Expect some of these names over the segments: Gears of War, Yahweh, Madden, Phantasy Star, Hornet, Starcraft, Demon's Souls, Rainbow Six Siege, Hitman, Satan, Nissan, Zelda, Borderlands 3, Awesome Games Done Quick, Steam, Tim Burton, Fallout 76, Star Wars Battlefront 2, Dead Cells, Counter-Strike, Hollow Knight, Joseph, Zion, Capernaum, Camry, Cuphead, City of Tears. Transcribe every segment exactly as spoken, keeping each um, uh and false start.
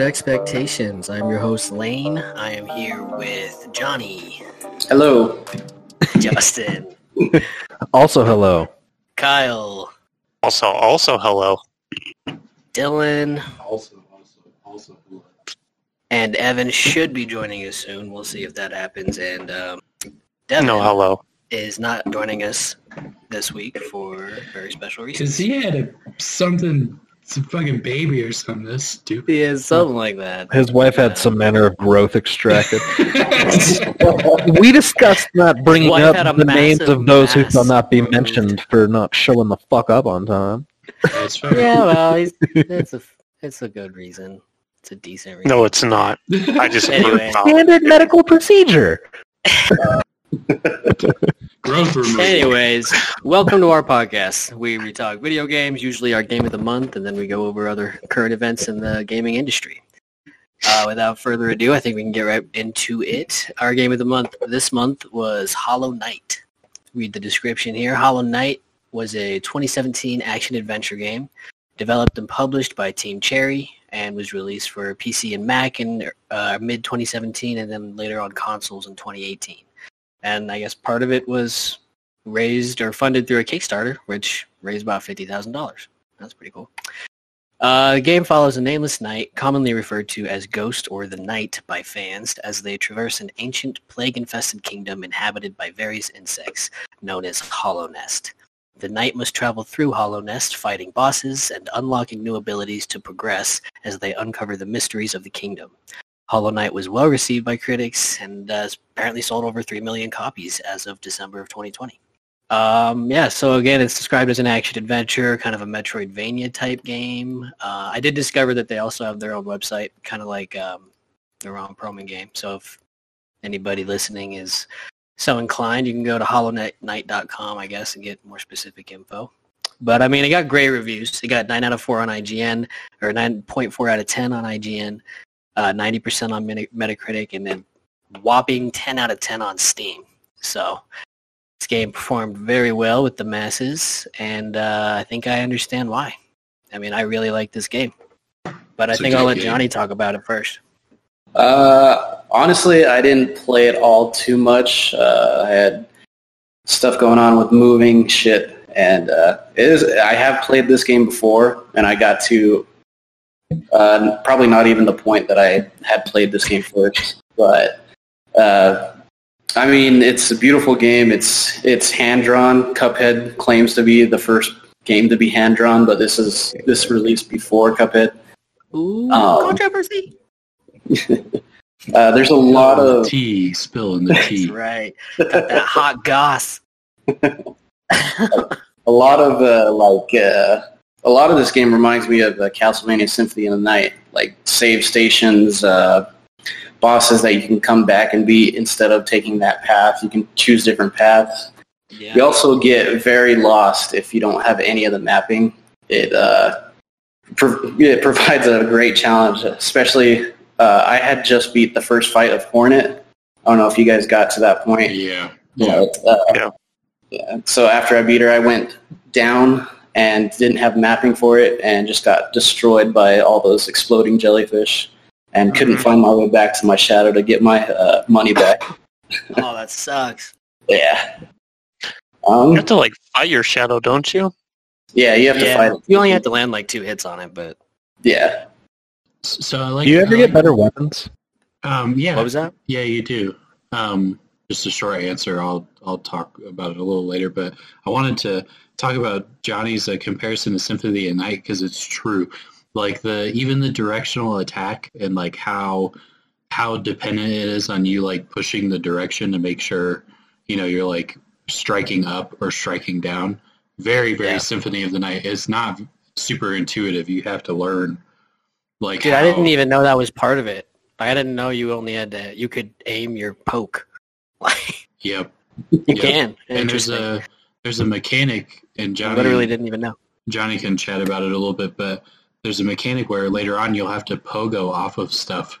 Expectations. I'm your host Lane. I am here with Johnny. Hello. Justin. Also hello. Kyle. Also also hello. Dylan. Also also also hello. And Evan should be joining us soon. We'll see if that happens. And um, Devin no hello is not joining us this week for very special reasons. Because he had a, something. It's a fucking baby or something. That's stupid. Yeah, something like that. His wife had some manner of growth extracted. We discussed not bringing up the names of those who shall not be mentioned for not showing the fuck up on time. That's right. Yeah, well, he's, it's a it's a good reason. It's a decent reason. No, it's not. I just anyway. Standard medical procedure. Uh, Growth removal. Anyways, welcome to our podcast. We retalk video games, usually our game of the month, and then we go over other current events in the gaming industry. Uh, without further ado, I think we can get right into it. Our game of the month this month was Hollow Knight. Read the description here. Hollow Knight was a twenty seventeen action-adventure game developed and published by Team Cherry and was released for P C and Mac in uh, mid twenty seventeen and then later on consoles in twenty eighteen. And I guess part of it was raised or funded through a Kickstarter, which raised about fifty thousand dollars. That's pretty cool. Uh, the game follows a nameless knight, commonly referred to as Ghost or the Knight by fans, as they traverse an ancient, plague-infested kingdom inhabited by various insects, known as Hollownest. The knight must travel through Hollownest, fighting bosses and unlocking new abilities to progress as they uncover the mysteries of the kingdom. Hollow Knight was well received by critics and uh, apparently sold over three million copies as of December of twenty twenty. Um, yeah, so again, it's described as an action-adventure, kind of a Metroidvania-type game. Uh, I did discover that they also have their own website, kind of like um, their own proming game. So if anybody listening is so inclined, you can go to hollow knight dot com, I guess, and get more specific info. But, I mean, it got great reviews. It got nine out of four on I G N, or nine point four out of ten on I G N. Uh, ninety percent on Metacritic, and then whopping ten out of ten on Steam. So this game performed very well with the masses, and uh, I think I understand why. I mean, I really like this game. But I it's think I'll let Johnny game. talk about it first. Uh, honestly, I didn't play it all too much. Uh, I had stuff going on with moving shit, and uh, it is, I have played this game before, and I got to... Uh, probably not even the point that I had played this game first, but uh, I mean, it's a beautiful game. It's it's hand drawn. Cuphead claims to be the first game to be hand drawn, but this is this released before Cuphead. Ooh, um, controversy. uh, there's a oh, lot of tea spilling the tea. That's right, got that hot goss. A lot of uh, like. Uh, A lot of this game reminds me of uh, Castlevania Symphony of the Night, like save stations, uh, bosses that you can come back and beat instead of taking that path. You can choose different paths. Yeah. You also get very lost if you don't have any of the mapping. It uh, pro- it provides a great challenge, especially uh, I had just beat the first fight of Hornet. I don't know if you guys got to that point. Yeah. Yeah. But, uh, yeah. yeah. So after I beat her, I went down and didn't have mapping for it, and just got destroyed by all those exploding jellyfish, and couldn't mm-hmm. find my way back to my shadow to get my uh, money back. Oh, that sucks. Yeah. Um, you have to, like, fight your shadow, don't you? Yeah, you have yeah. to fight it. You only have to land, like, two hits on it, but... Yeah. So, like, do you ever uh, get better weapons? Um, yeah. What was that? Yeah, you do. Um, just a short answer. I'll I'll talk about it a little later, but I wanted to... talk about Johnny's uh, comparison to Symphony at Night because it's true. Like the even the directional attack and like how how dependent it is on you, like, pushing the direction to make sure, you know, you're, like, striking up or striking down. Very, very yeah. Symphony of the Night. It's not super intuitive. You have to learn, like, Dude, how... I didn't even know that was part of it. I didn't know you only had to... You could aim your poke. Yep. You yep. can. And there's a there's a mechanic, and Johnny... I literally didn't even know. Johnny can chat about it a little bit, but there's a mechanic where later on you'll have to pogo off of stuff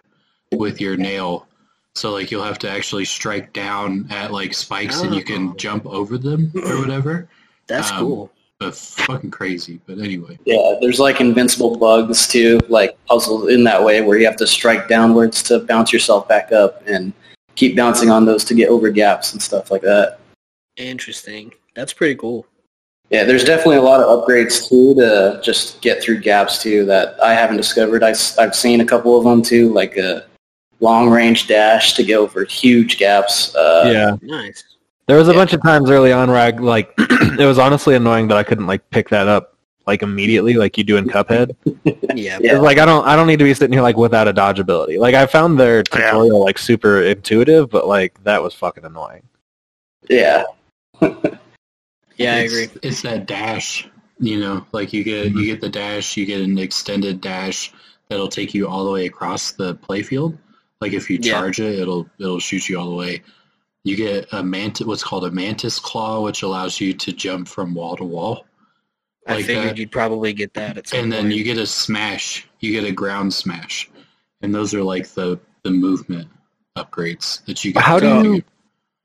with your nail. So, like, you'll have to actually strike down at, like, spikes, oh. and you can jump over them or whatever. That's um, cool. That's fucking crazy, but anyway. Yeah, there's, like, invincible bugs, too, like, puzzles in that way where you have to strike downwards to bounce yourself back up and keep bouncing on those to get over gaps and stuff like that. Interesting. That's pretty cool. Yeah, there's definitely a lot of upgrades, too, to just get through gaps, too, that I haven't discovered. I, I've seen a couple of them, too, like a long-range dash to get over huge gaps. Uh, yeah. Nice. There was a yeah. bunch of times early on where I, like, it was honestly annoying that I couldn't, like, pick that up, like, immediately, like you do in Cuphead. yeah. yeah. Like, I don't I don't need to be sitting here, like, without a dodge ability. Like, I found their tutorial, yeah. like, super intuitive, but, like, that was fucking annoying. Yeah. Yeah, I agree. It's, it's that dash, you know, like you get mm-hmm. you get the dash, you get an extended dash that'll take you all the way across the playfield. Like if you charge yeah. it, it'll it'll shoot you all the way. You get a mantis, what's called a mantis claw, which allows you to jump from wall to wall. Like I figured that. You'd probably get that at some and point. Then you get a smash, you get a ground smash, and those are like the, the movement upgrades that you get. How do you?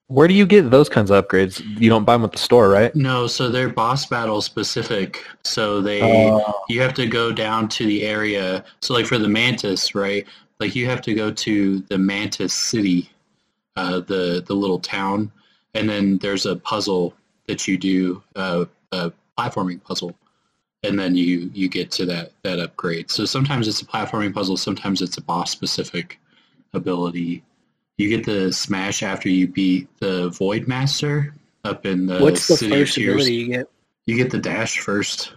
Where do you get those kinds of upgrades? You don't buy them at the store, right? No, so they're boss battle specific. So they uh, you have to go down to the area. So like for the Mantis, right? Like you have to go to the Mantis City, uh, the the little town, and then there's a puzzle that you do, uh, a platforming puzzle, and then you, you get to that, that upgrade. So sometimes it's a platforming puzzle, sometimes it's a boss specific ability. You get the smash after you beat the Void Master up in the What's the City first of Tears. Ability you get? You get the dash first.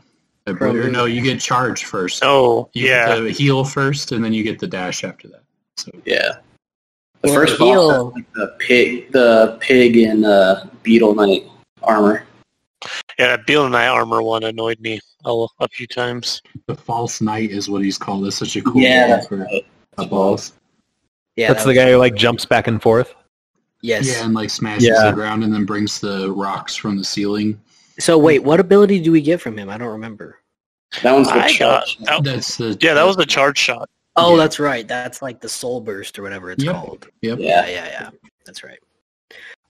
Or no, you get charge first. Oh, you yeah. You get the heal first, and then you get the dash after that. So yeah. The well, first boss, like the pig, the pig in uh, Beetle Knight armor. Yeah, that Beetle Knight armor one annoyed me a, a few times. The False Knight is what he's called. That's such a cool yeah, name for right. a boss. Yeah, that's that the guy who, like, jumps back and forth? Yes. Yeah, and, like, smashes yeah. the ground and then brings the rocks from the ceiling. So, wait, what ability do we get from him? I don't remember. That one's the I charge got, that, that's the, Yeah, that was the charge shot. Oh, yeah. That's right. That's, like, the soul burst or whatever it's yep. called. Yep. Yeah, yeah, yeah. That's right.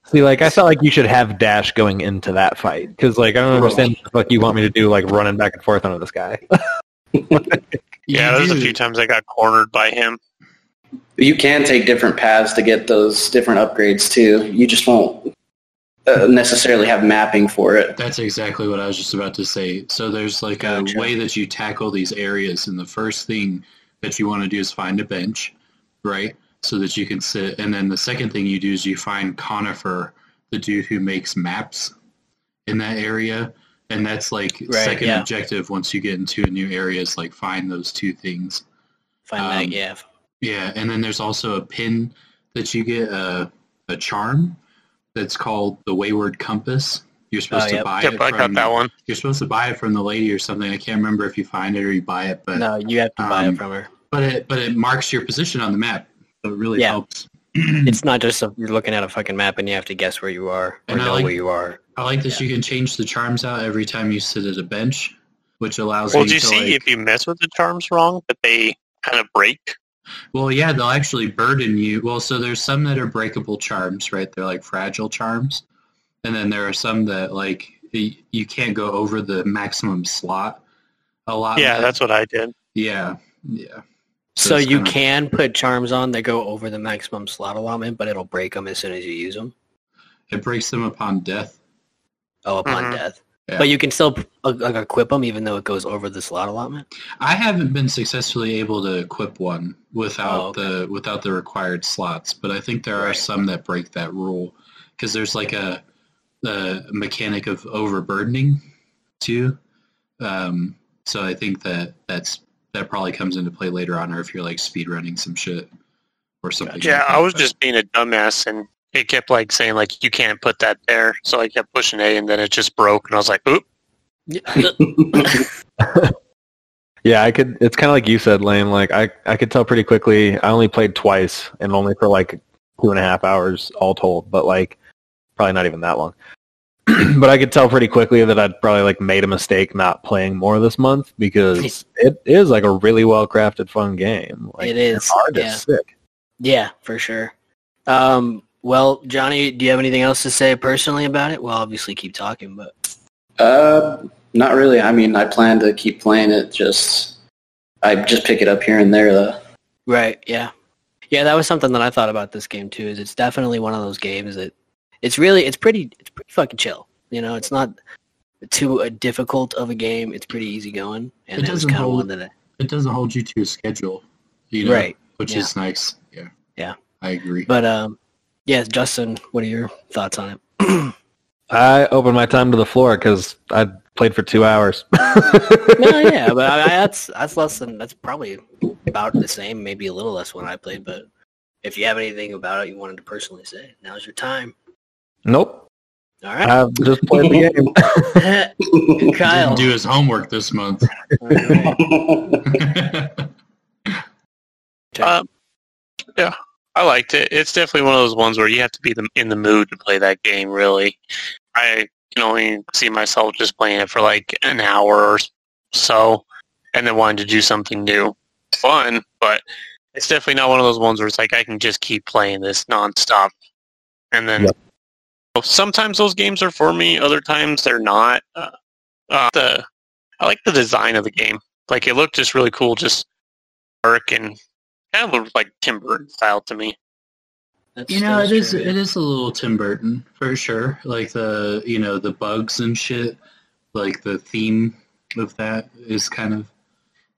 See, like, I felt like you should have dash going into that fight. Because, like, I don't understand what the fuck you want me to do, like, running back and forth under this guy. Yeah, there was a few times I got cornered by him. You can take different paths to get those different upgrades, too. You just won't uh, necessarily have mapping for it. That's exactly what I was just about to say. So there's, like, gotcha. a way that you tackle these areas, and the first thing that you want to do is find a bench, right, so that you can sit. And then the second thing you do is you find Conifer, the dude who makes maps in that area, and that's, like, right, second yeah. objective once you get into a new area is, like, find those two things. Find um, that, yeah. Yeah, and then there's also a pin that you get, uh, a charm that's called the Wayward Compass. You're supposed oh, to yep. buy yep, it I from, got that one. You're supposed to buy it from the lady or something. I can't remember if you find it or you buy it. But no, you have to um, buy it from her. But it but it marks your position on the map, so it really yeah. helps. It's not just a, you're looking at a fucking map and you have to guess where you are or know like, where you are. I like that yeah. you can change the charms out every time you sit at a bench, which allows well, you to, Well, do you see like, if you mess with the charms wrong that they kind of break? Well, yeah, they'll actually burden you. Well, so there's some that are breakable charms, right? They're like fragile charms. And then there are some that, like, you can't go over the maximum slot a lot. Yeah, that's what I did. Yeah, yeah. So, so you kinda... can put charms on that go over the maximum slot allotment, but it'll break them as soon as you use them? It breaks them upon death. Oh, upon mm-hmm. death. Yeah. But you can still like, equip them even though it goes over the slot allotment? I haven't been successfully able to equip one without oh, okay. the without the required slots, but I think there are right. some that break that rule because there's like a, a mechanic of overburdening too. Um, so I think that that's, that probably comes into play later on or if you're like speedrunning some shit. or something. Yeah, like I was just being a dumbass, and it kept like saying like you can't put that there, so I kept pushing A, and then it just broke, and I was like, oop. Yeah, I could. It's kind of like you said, Lane. Like I, I could tell pretty quickly. I only played twice, and only for like two and a half hours all told, but like probably not even that long. But I could tell pretty quickly that I'd probably like made a mistake not playing more this month, because it is like a really well crafted, fun game. Like, it is. Yeah. Sick. Yeah, for sure. Um, well, Johnny, do you have anything else to say personally about it? We'll obviously keep talking, but uh, not really. I mean, I plan to keep playing it. Just I just pick it up here and there, though. Right. Yeah. Yeah, that was something that I thought about this game too. Is it's definitely one of those games that. It's really, it's pretty, it's pretty fucking chill. You know, it's not too uh, difficult of a game. It's pretty easy going, and it, it was kind of one that I, it doesn't hold you to a schedule, you know, right? Which yeah. is nice. Yeah, yeah, I agree. But um, yeah, Justin, what are your thoughts on it? I opened my time to the floor because I played for two hours. No, yeah, but I, I, that's that's less than that's probably about the same, maybe a little less when I played. But if you have anything about it you wanted to personally say, now's your time. Nope. All right. I've just played the game. Kyle. He didn't do his homework this month. All right. um, yeah, I liked it. It's definitely one of those ones where you have to be the, in the mood to play that game, really. I can only see myself just playing it for like an hour or so and then wanting to do something new. It's fun, but it's definitely not one of those ones where it's like I can just keep playing this nonstop. And then... Yep. Sometimes those games are for me. Other times they're not. Uh, uh, the I like the design of the game. Like it looked just really cool, just dark and kind of looked like Tim Burton style to me. That's, you know, it is true. It is a little Tim Burton for sure. Like the you know the bugs and shit. Like the theme of that is kind of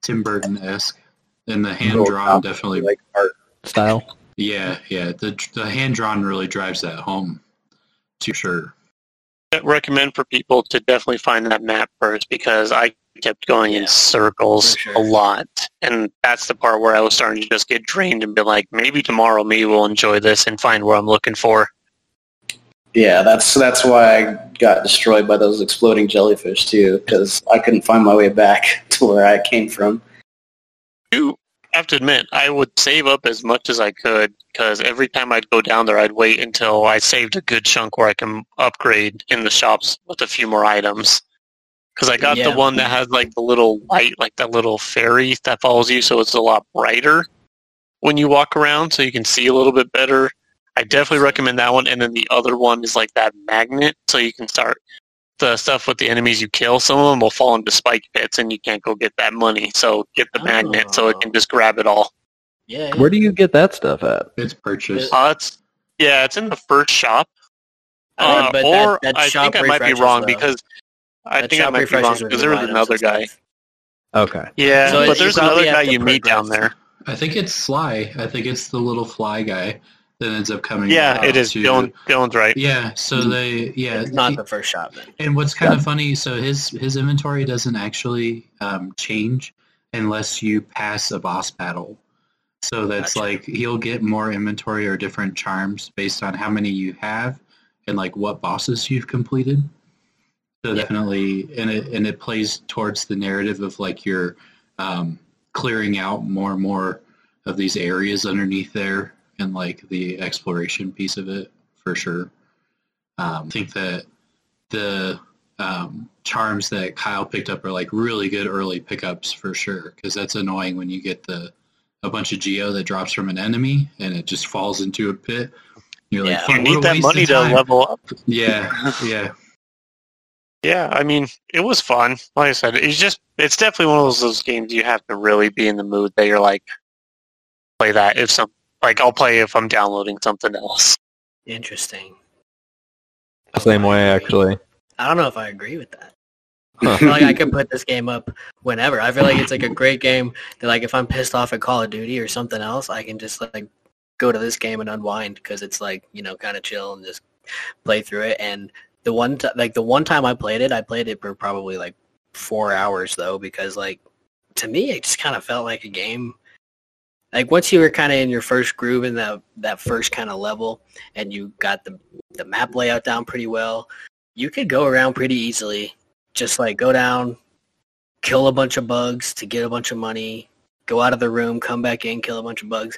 Tim Burton-esque, and the hand drawn definitely like art style. Yeah, yeah. The the hand drawn really drives that home. Too sure. I recommend for people to definitely find that map first, because I kept going yeah, in circles sure. a lot, and that's the part where I was starting to just get drained and be like, maybe tomorrow me will enjoy this and find what I'm looking for. Yeah, that's that's why I got destroyed by those exploding jellyfish too, because I couldn't find my way back to where I came from. You have to admit, I would save up as much as I could, because every time I'd go down there, I'd wait until I saved a good chunk where I can upgrade in the shops with a few more items. Because I got yeah. the one that has like the little light, like that little fairy that follows you, so it's a lot brighter when you walk around, so you can see a little bit better. I definitely recommend that one. And then the other one is like that magnet, so you can start the stuff with the enemies you kill. Some of them will fall into spike pits, and you can't go get that money. So get the oh. magnet, so it can just grab it all. Yeah, yeah. Where do you get that stuff at? It's purchased. Uh, it's, yeah, it's in the first shop. Uh, uh, or that, that I shop think I might be wrong though. because I that think I might be wrong because there was another guy. Stuff. Okay. Yeah, so but there's another guy you meet down there. I think it's Sly. I think it's the little fly guy that ends up coming. Yeah, it is. Dylan, Dylan's right. Yeah. So they. Yeah. It's not he, the first shop. Then. And what's kind yeah. of funny? So his his inventory doesn't actually um, change unless you pass a boss battle. So that's gotcha. Like he'll get more inventory or different charms based on how many you have and like what bosses you've completed. So yeah. definitely, and it and it plays towards the narrative of like you're um, clearing out more and more of these areas underneath there, and like the exploration piece of it for sure. Um, I think that the um, charms that Kyle picked up are like really good early pickups for sure, because that's annoying when you get the a bunch of geo that drops from an enemy and it just falls into a pit. You're yeah, like, you need that money to level up. Yeah, yeah, yeah. I mean, it was fun. Like I said, it's just it's definitely one of those, those games you have to really be in the mood that you're like play that if some like I'll play if I'm downloading something else. Interesting. Same way, actually. I don't know if I agree with that. I feel like I can put this game up whenever. I feel like it's like a great game that like if I'm pissed off at Call of Duty or something else, I can just like go to this game and unwind, because it's like, you know, kind of chill and just play through it. And the one t- like the one time I played it, I played it for probably like four hours though, because like to me it just kind of felt like a game like once you were kind of in your first groove in that that first kind of level, and you got the the map layout down pretty well, you could go around pretty easily. Just like go down, kill a bunch of bugs to get a bunch of money, go out of the room, come back in, kill a bunch of bugs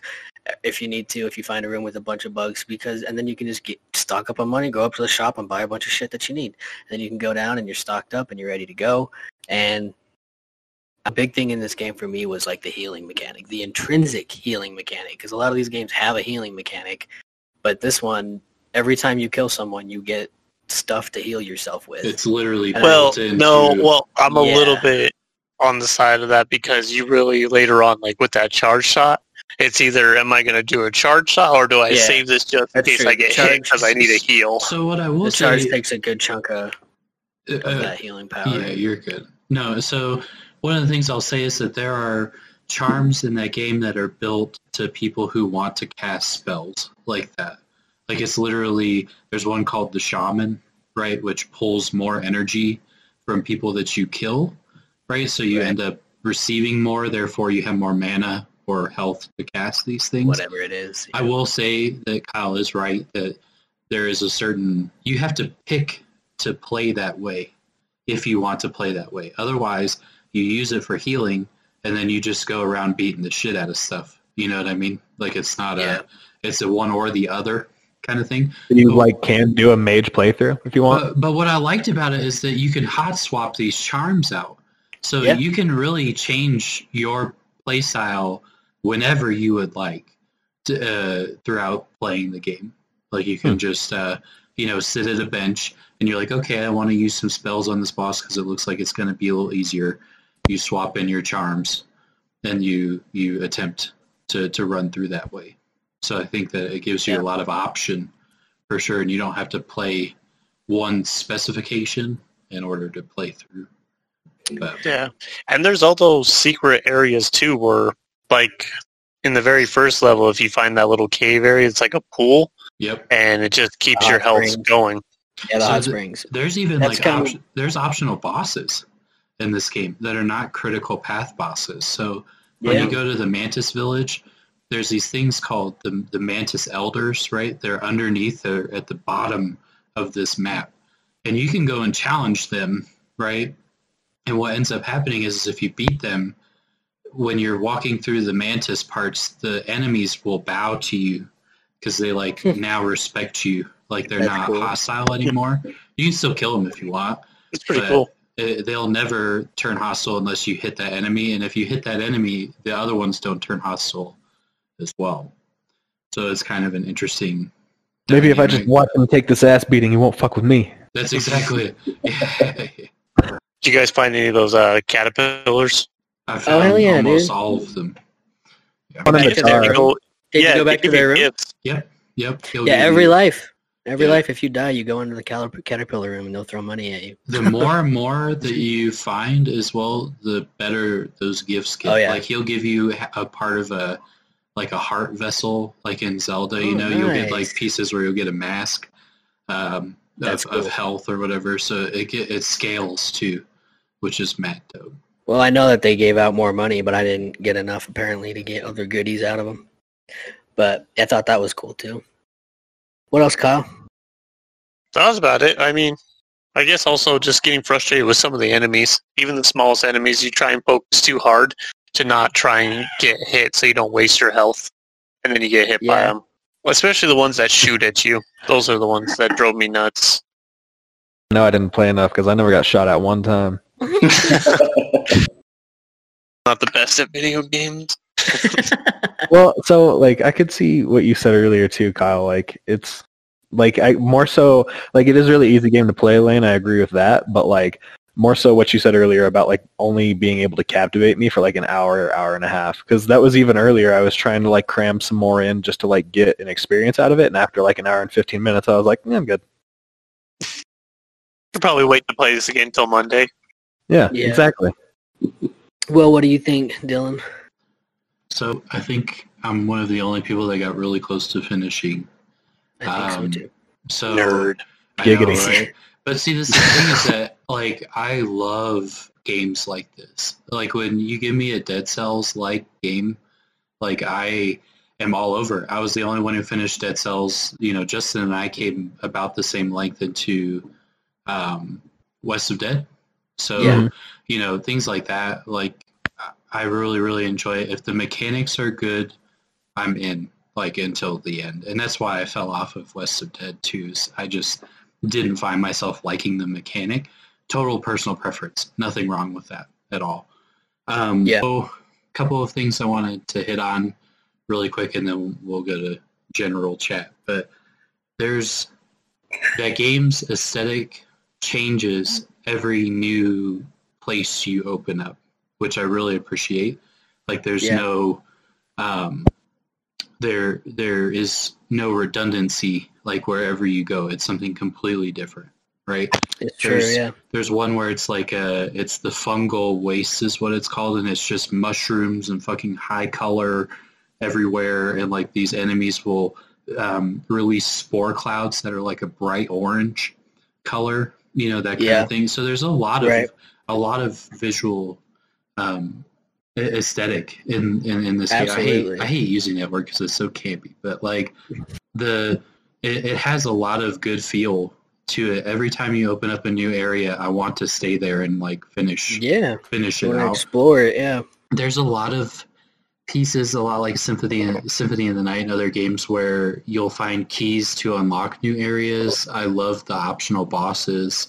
if you need to, if you find a room with a bunch of bugs, because and then you can just get stock up on money, go up to the shop and buy a bunch of shit that you need. And then you can go down and you're stocked up and you're ready to go. And a big thing in this game for me was like the healing mechanic, the intrinsic healing mechanic, because a lot of these games have a healing mechanic, but this one, every time you kill someone, you get stuff to heal yourself with. It's literally well, no, to, well, I'm a yeah. little bit on the side of that, because you really later on, like with that charge shot, it's either am I going to do a charge shot or do I yeah, save this just in case true. I get charge, hit because I need a heal. So what I will the say, charge takes a good chunk of, uh, of that healing power. Yeah, you're good. No, so. One of the things I'll say is that there are charms in that game that are built to people who want to cast spells like that. Like it's literally, there's one called the Shaman, right, which pulls more energy from people that you kill, right? So you right. end up receiving more, therefore you have more mana or health to cast these things. Whatever it is. Yeah. I will say that Kyle is right, that there is a certain, you have to pick to play that way if you want to play that way. Otherwise, you use it for healing, and then you just go around beating the shit out of stuff. You know what I mean? Like, it's not yeah. a... It's a one or the other kind of thing. You, but, like, can do a mage playthrough if you want. But, but what I liked about it is that you can hot swap these charms out. So yeah. you can really change your playstyle whenever you would like to, uh, throughout playing the game. Like, you can hmm. just... Uh, you know, sit at a bench, and you're like, okay, I want to use some spells on this boss because it looks like it's going to be a little easier. You swap in your charms, and you you attempt to, to run through that way. So I think that it gives you yeah. a lot of option, for sure, and you don't have to play one specification in order to play through. But, yeah, and there's all those secret areas, too, where, like, in the very first level, if you find that little cave area, it's like a pool. Yep, and it just keeps your health springs. going. Yeah, the so hot springs. There's even That's like kind of... op- there's optional bosses in this game that are not critical path bosses. So when yeah. you go to the Mantis Village, there's these things called the the Mantis Elders, right? They're underneath, they're at the bottom of this map, and you can go and challenge them, right? And what ends up happening is, is if you beat them, when you're walking through the Mantis parts, the enemies will bow to you. Because they, like, now respect you. Like, they're That's not cool. hostile anymore. You can still kill them if you want. It's pretty cool. It, they'll never turn hostile unless you hit that enemy. And if you hit that enemy, the other ones don't turn hostile as well. So it's kind of an interesting... Maybe dynamic. If I just watch him take this ass beating, he won't fuck with me. That's exactly it. Did you guys find any of those uh, caterpillars? I found oh, hell yeah, almost dude. all of them. Yeah. One of the Did yeah, you go back to their room? Gifts. Yep, yep. Yeah, every life. Every yeah. life, if you die, you go into the caterpillar room and they'll throw money at you. The more and more that you find as well, the better those gifts get. Oh, yeah. Like, he'll give you a part of a, like, a heart vessel, like in Zelda, oh, you know, nice. You'll get, like, pieces where you'll get a mask um, of, cool. of health or whatever. So it get, it scales, too, which is mad dope. Well, I know that they gave out more money, but I didn't get enough, apparently, to get other goodies out of them. But I thought that was cool, too. What else, Kyle? That was about it. I mean, I guess also just getting frustrated with some of the enemies. Even the smallest enemies, you try and focus too hard to not try and get hit so you don't waste your health. And then you get hit yeah. by them. Especially the ones that shoot at you. Those are the ones that drove me nuts. No, I didn't play enough because I never got shot at one time. Not the best at video games. Well, so, like, I could see what you said earlier, too, Kyle. Like, it's, like, I more so, like, it is a really easy game to play, Lane. I agree with that. But, like, more so what you said earlier about, like, only being able to captivate me for, like, an hour or hour and a half. Because that was even earlier. I was trying to, like, cram some more in just to, like, get an experience out of it. And after, like, an hour and fifteen minutes, I was like, yeah, I'm good. You'll probably wait to play this again until Monday. Yeah, yeah, exactly. Well, what do you think, Dylan? So I think I'm one of the only people that got really close to finishing. I think um, so, too. So, Nerd. I know, right? But see, this the thing is that, like, I love games like this. Like, when you give me a Dead Cells-like game, Like, I am all over. I was the only one who finished Dead Cells. You know, Justin and I came about the same length into um, West of Dead. So, yeah. you know, things like that, like, I really, really enjoy it. If the mechanics are good, I'm in, like, until the end. And that's why I fell off of West of Dead two. I just didn't find myself liking the mechanic. Total personal preference. Nothing wrong with that at all. Um, yeah. So, a couple of things I wanted to hit on really quick, and then we'll go to general chat. But there's that game's aesthetic changes every new place you open up, which I really appreciate. Like, there's yeah. no, um, there there is no redundancy. Like, wherever you go, it's something completely different, right? It's there's, true, yeah. There's one where it's like a, it's the fungal waste is what it's called, and it's just mushrooms and fucking high color everywhere, and like these enemies will um, release spore clouds that are like a bright orange color, you know, that kind yeah. of thing. So there's a lot of right. a lot of visual. Um, aesthetic in, in, in this Absolutely. game. I hate, I hate using that word because it's so campy, but like the it, it has a lot of good feel to it. Every time you open up a new area, I want to stay there and like finish yeah finish it out, explore it. Yeah, there's a lot of pieces, a lot like Symphony Symphony of the Night and other games where you'll find keys to unlock new areas. I love the optional bosses.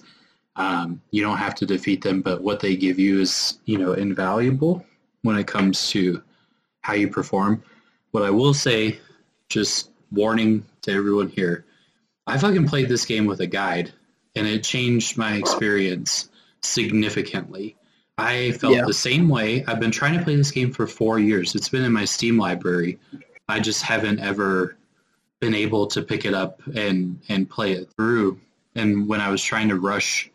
Um, you don't have to defeat them, but what they give you is, you know, invaluable when it comes to how you perform. What I will say, just warning to everyone here, I fucking played this game with a guide, and it changed my experience significantly. I felt yeah. the same way. I've been trying to play this game for four years. It's been in my Steam library. I just haven't ever been able to pick it up and, and play it through. And when I was trying to rush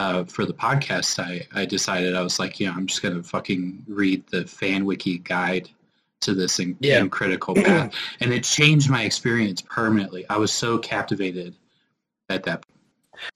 Uh, for the podcast, I, I decided I was like, you know, I'm just going to fucking read the fan wiki guide to this in, yeah. in Critical Path. And it changed my experience permanently. I was so captivated at that point.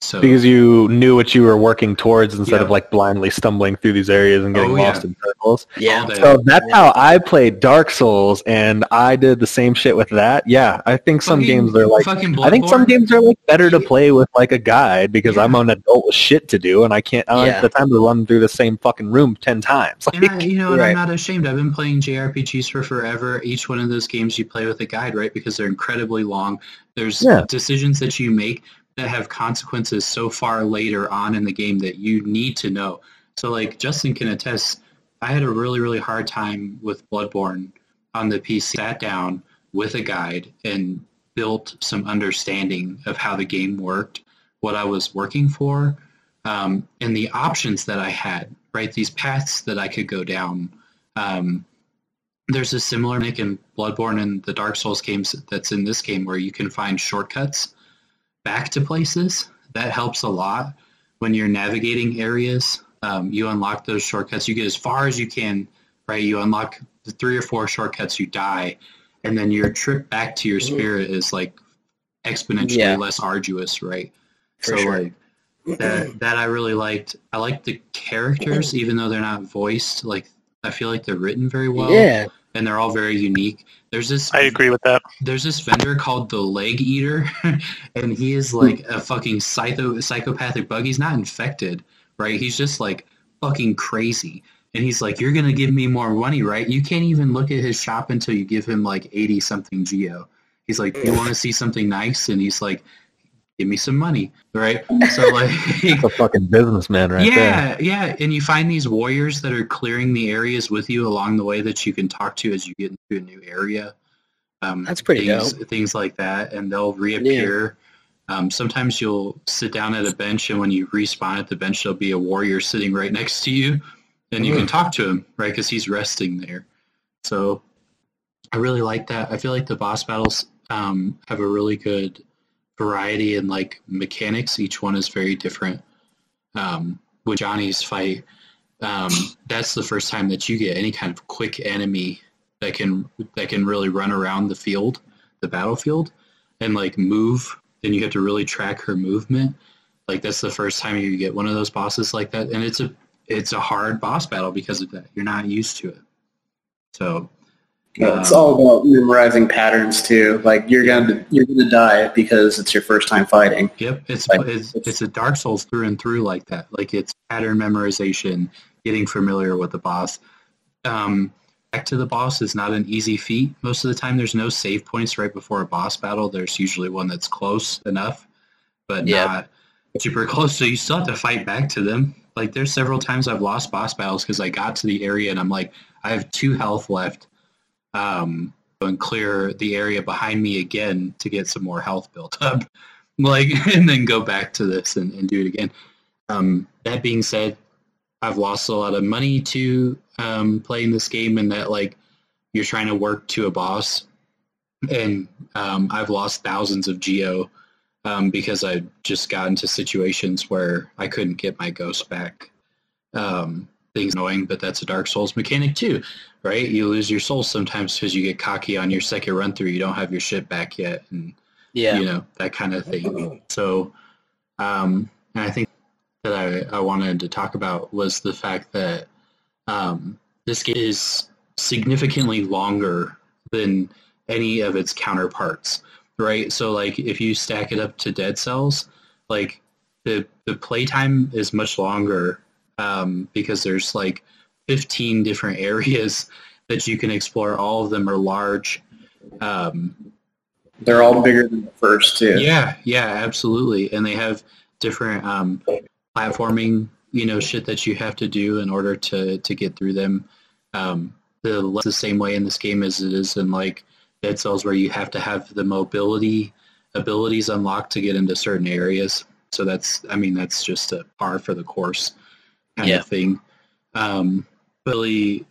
So, because you knew what you were working towards instead yeah. of like blindly stumbling through these areas and getting oh, lost yeah. in circles. Yeah. So that's how I played Dark Souls, and I did the same shit with that. Yeah. I think some fucking, games are like, I think some games are like better to play with like a guide because yeah. I'm an adult with shit to do, and I can't I don't yeah. have the time to run through the same fucking room ten times. Like, I, you know, and right. I'm not ashamed. I've been playing J R P Gs for forever. Each one of those games you play with a guide, right? Because they're incredibly long. There's yeah. decisions that you make that have consequences so far later on in the game that you need to know. So, like, Justin can attest, I had a really, really hard time with Bloodborne on the P C. Sat down with a guide and built some understanding of how the game worked, what I was working for, um, and the options that I had, right? These paths that I could go down. Um, there's a similar mechanic in Bloodborne and the Dark Souls games that's in this game where you can find shortcuts back to places. That helps a lot when you're navigating areas. Um, you unlock those shortcuts. You get as far as you can, right? You unlock the three or four shortcuts, you die, and then your trip back to your spirit is like exponentially yeah. less arduous, right? For so sure. like that, that I really liked. I like the characters, even though they're not voiced. Like, I feel like they're written very well. Yeah. And they're all very unique. There's this. I agree with that. There's this vendor called the Leg Eater, and he is like a fucking psycho psychopathic bug. He's not infected, right? He's just like fucking crazy, and he's like, "You're gonna give me more money, right?" You can't even look at his shop until you give him like eighty something geo. He's like, "You want to see something nice?" And he's like, "Give me some money," right? So like, that's a fucking businessman, right? Yeah, there. yeah. And you find these warriors that are clearing the areas with you along the way that you can talk to as you get into a new area. Um, that's pretty things, dope. Things like that, and they'll reappear. Yeah. Um, sometimes you'll sit down at a bench, and when you respawn at the bench, there'll be a warrior sitting right next to you, and you mm. can talk to him, right? Because he's resting there. So I really like that. I feel like the boss battles um, have a really good variety and like mechanics. Each one is very different. Um, with Johnny's fight, um, that's the first time that you get any kind of quick enemy that can that can really run around the field, the battlefield, and like move. Then you have to really track her movement. Like, that's the first time you get one of those bosses like that, and it's a it's a hard boss battle because of that. You're not used to it. So Um, it's all about memorizing patterns too. Like you're gonna you're gonna die because it's your first time fighting. Yep, it's like, it's, it's it's a Dark Souls through and through like that. Like it's pattern memorization, getting familiar with the boss. Um, back to the boss is not an easy feat. Most of the time, there's no save points right before a boss battle. There's usually one that's close enough, but yep. not super close. So you still have to fight back to them. Like there's several times I've lost boss battles because I got to the area and I'm like, I have two health left. Um, and clear the area behind me again to get some more health built up, like, and then go back to this and, and do it again. Um, that being said, I've lost a lot of money to um, playing this game, and that like you're trying to work to a boss, and um, I've lost thousands of geo um, because I just got into situations where I couldn't get my ghost back. Um, Things annoying, but that's a Dark Souls mechanic too, right? You lose your soul sometimes because you get cocky on your second run through. You don't have your shit back yet, and yeah, you know that kind of thing. So, um, and I think that I, I wanted to talk about was the fact that um, this game is significantly longer than any of its counterparts, right? So, like if you stack it up to Dead Cells, like the the playtime is much longer. Um, because there's like fifteen different areas that you can explore. All of them are large. Um, They're all bigger than the first, too. Yeah, yeah, absolutely. And they have different um, platforming, you know, shit that you have to do in order to, to get through them. Um, the, the same way in this game as it is in like Dead Cells, where you have to have the mobility abilities unlocked to get into certain areas. So that's, I mean, that's just a par for the course. Kind yeah. of thing. Um, really,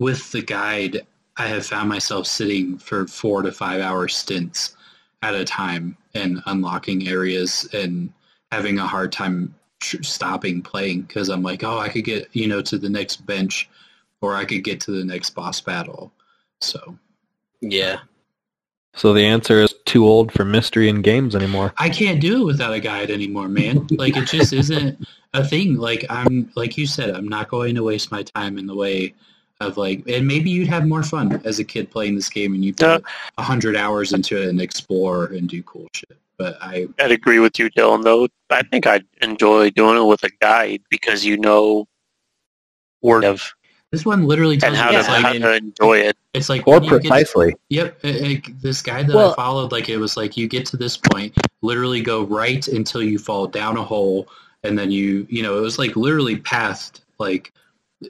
with the guide, I have found myself sitting for four to five hour stints at a time and unlocking areas and having a hard time tr- stopping playing because I'm like, oh, I could get, you know, to the next bench or I could get to the next boss battle. So, yeah. So the answer is too old for mystery in games anymore. I can't do it without a guide anymore, man. Like it just isn't a thing. Like I'm, like you said, I'm not going to waste my time in the way of like. And maybe you'd have more fun as a kid playing this game, and you put a hundred hours into it and explore and do cool shit. But I, I'd agree with you, Dylan. Though I think I'd enjoy doing it with a guide because you know, word of. This one literally tells and you how, to, like, how to enjoy it. It's like or precisely. To, yep, it, it, this guide that well, I followed, like it was like you get to this point, literally go right until you fall down a hole, and then you, you know, it was like literally past, like,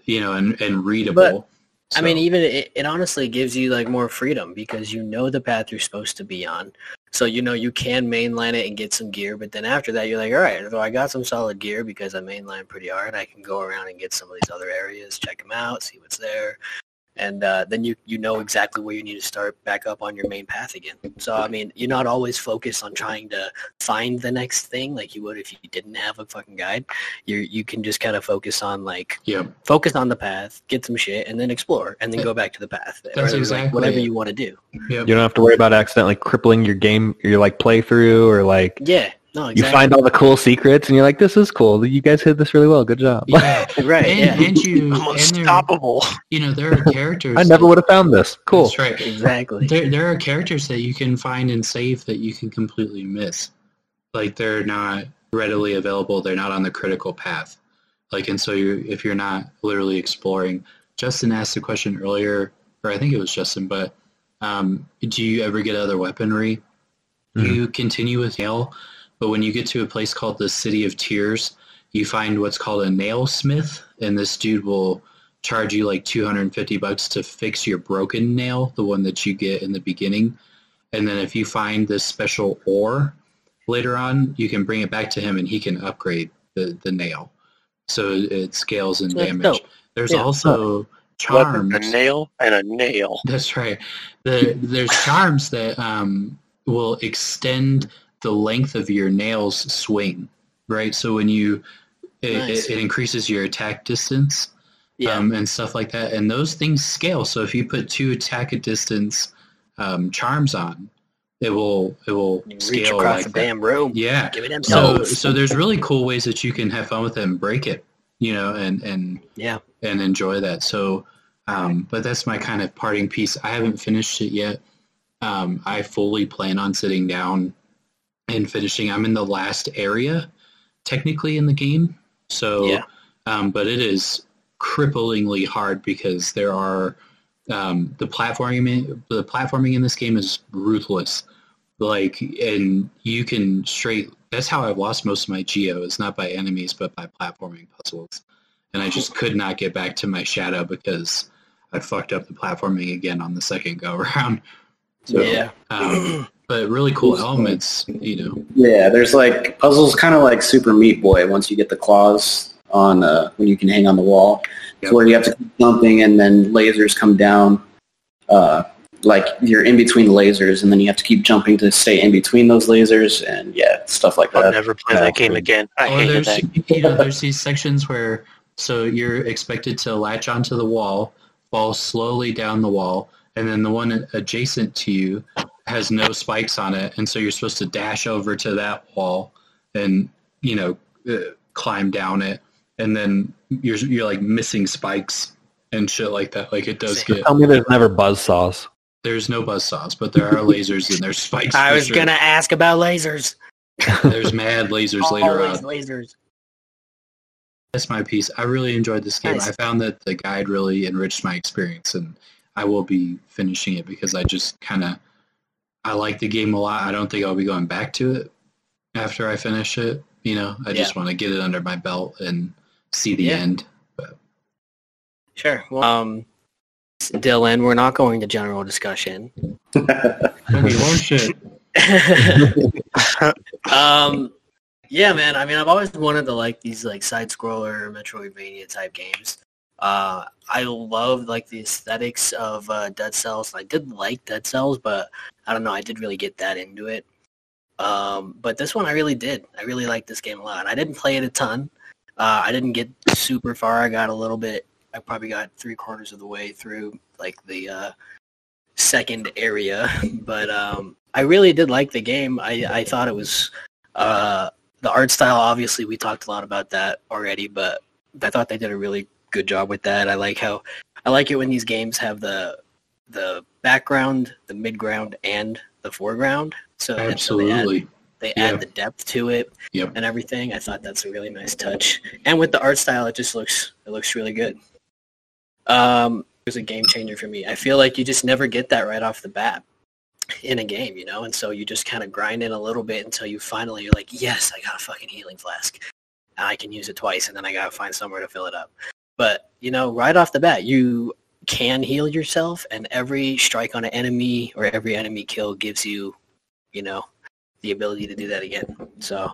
you know, and, and readable. But, so. I mean, even it, it honestly gives you like more freedom because you know the path you're supposed to be on. So you know you can mainline it and get some gear, but then after that you're like, all right, so I got some solid gear because I mainlined pretty hard. I can go around and get some of these other areas, check them out, see what's there, and uh, then you you know exactly where you need to start back up on your main path again. So I mean, you're not always focused on trying to find the next thing like you would if you didn't have a fucking guide. You you can just kind of focus on like yeah. focus on the path, get some shit, and then explore, and then go back to the path. That's or, exactly like, whatever it. you want to do. Yep. You don't have to worry about accidentally crippling your game, your like playthrough, or like yeah, no, exactly. You find all the cool secrets, and you're like, "This is cool. You guys hid this really well. Good job." Yeah, right? And, yeah. and you, I'm unstoppable. You know, there are characters. I never would have found this. Cool. That's right. Exactly. There, there are characters that you can find and save that you can completely miss. Like they're not readily available. They're not on the critical path. Like, and so you, if you're not literally exploring, Justin asked the question earlier, or I think it was Justin, but. Um, do you ever get other weaponry? Mm-hmm. You continue with nail, but when you get to a place called the City of Tears, you find what's called a nail smith, and this dude will charge you like two hundred fifty bucks to fix your broken nail, the one that you get in the beginning. And then if you find this special ore later on, you can bring it back to him and he can upgrade the, the nail. So it scales in That's damage. Dope. There's yeah. also... charms. A nail and a nail. That's right. The, there's charms that um, will extend the length of your nail's swing, right? So when you, it, nice. it, it increases your attack distance yeah. um, and stuff like that. And those things scale. So if you put two attack at distance um, charms on, it will it will you scale reach across like the that. damn room. Yeah. Give it them so notes. so there's really cool ways that you can have fun with it and break it. You know, and, and, yeah. and enjoy that. So Um, but that's my kind of parting piece. I haven't finished it yet. Um, I fully plan on sitting down and finishing. I'm in the last area, technically, in the game. So, yeah. um, but it is cripplingly hard because there are um, the platforming. The platforming in this game is ruthless. Like, and you can straight. That's how I've lost most of my geo. It's not by enemies, but by platforming puzzles. And I just could not get back to my shadow because I fucked up the platforming again on the second go around. So, yeah. Um, but really cool elements, you know. Yeah, there's like puzzles kind of like Super Meat Boy once you get the claws on uh, when you can hang on the wall. Yep. So where you have to keep jumping and then lasers come down. Uh, like you're in between lasers and then you have to keep jumping to stay in between those lasers and yeah, stuff like that. I'll never play that game again. I hated that. You know, there's these sections where... So you're expected to latch onto the wall, fall slowly down the wall, and then the one adjacent to you has no spikes on it, and so you're supposed to dash over to that wall and, you know, uh, climb down it, and then you're, you're like, missing spikes and shit like that. Like, it does get... Tell me there's never buzzsaws. There's no buzzsaws, but there are lasers and there's spikes. I was sure. going to ask about lasers. There's mad lasers Always later on. Lasers. That's my piece. I really enjoyed this game. Nice. I found that the guide really enriched my experience, and I will be finishing it because I just kind of I like the game a lot. I don't think I'll be going back to it after I finish it. You know, I yeah. just want to get it under my belt and see the yeah. end. But. Sure. Well, um, Dylan, we're not going to general discussion. um. Yeah, man. I mean, I've always wanted to like these like side-scroller Metroidvania type games. Uh, I love like the aesthetics of uh, Dead Cells. I did like Dead Cells, but I don't know. I did really get that into it. Um, but this one, I really did. I really liked this game a lot. I didn't play it a ton. Uh, I didn't get super far. I got a little bit. I probably got three quarters of the way through like the uh, second area. But um, I really did like the game. I I thought it was. Uh, The art style, obviously, we talked a lot about that already, but I thought they did a really good job with that. I like how I like it when these games have the the background, the midground, and the foreground. So absolutely, so they, add, they yeah. add the depth to it yep. and everything. I thought that's a really nice touch. And with the art style, it just looks it looks really good. Um, it was a game changer for me. I feel like you just never get that right off the bat in a game, you know, and so you just kind of grind in a little bit until you finally you're like, yes, I got a fucking healing flask, and I can use it twice, and then I gotta find somewhere to fill it up. But you know, right off the bat, you can heal yourself, and every strike on an enemy or every enemy kill gives you, you know, the ability to do that again. So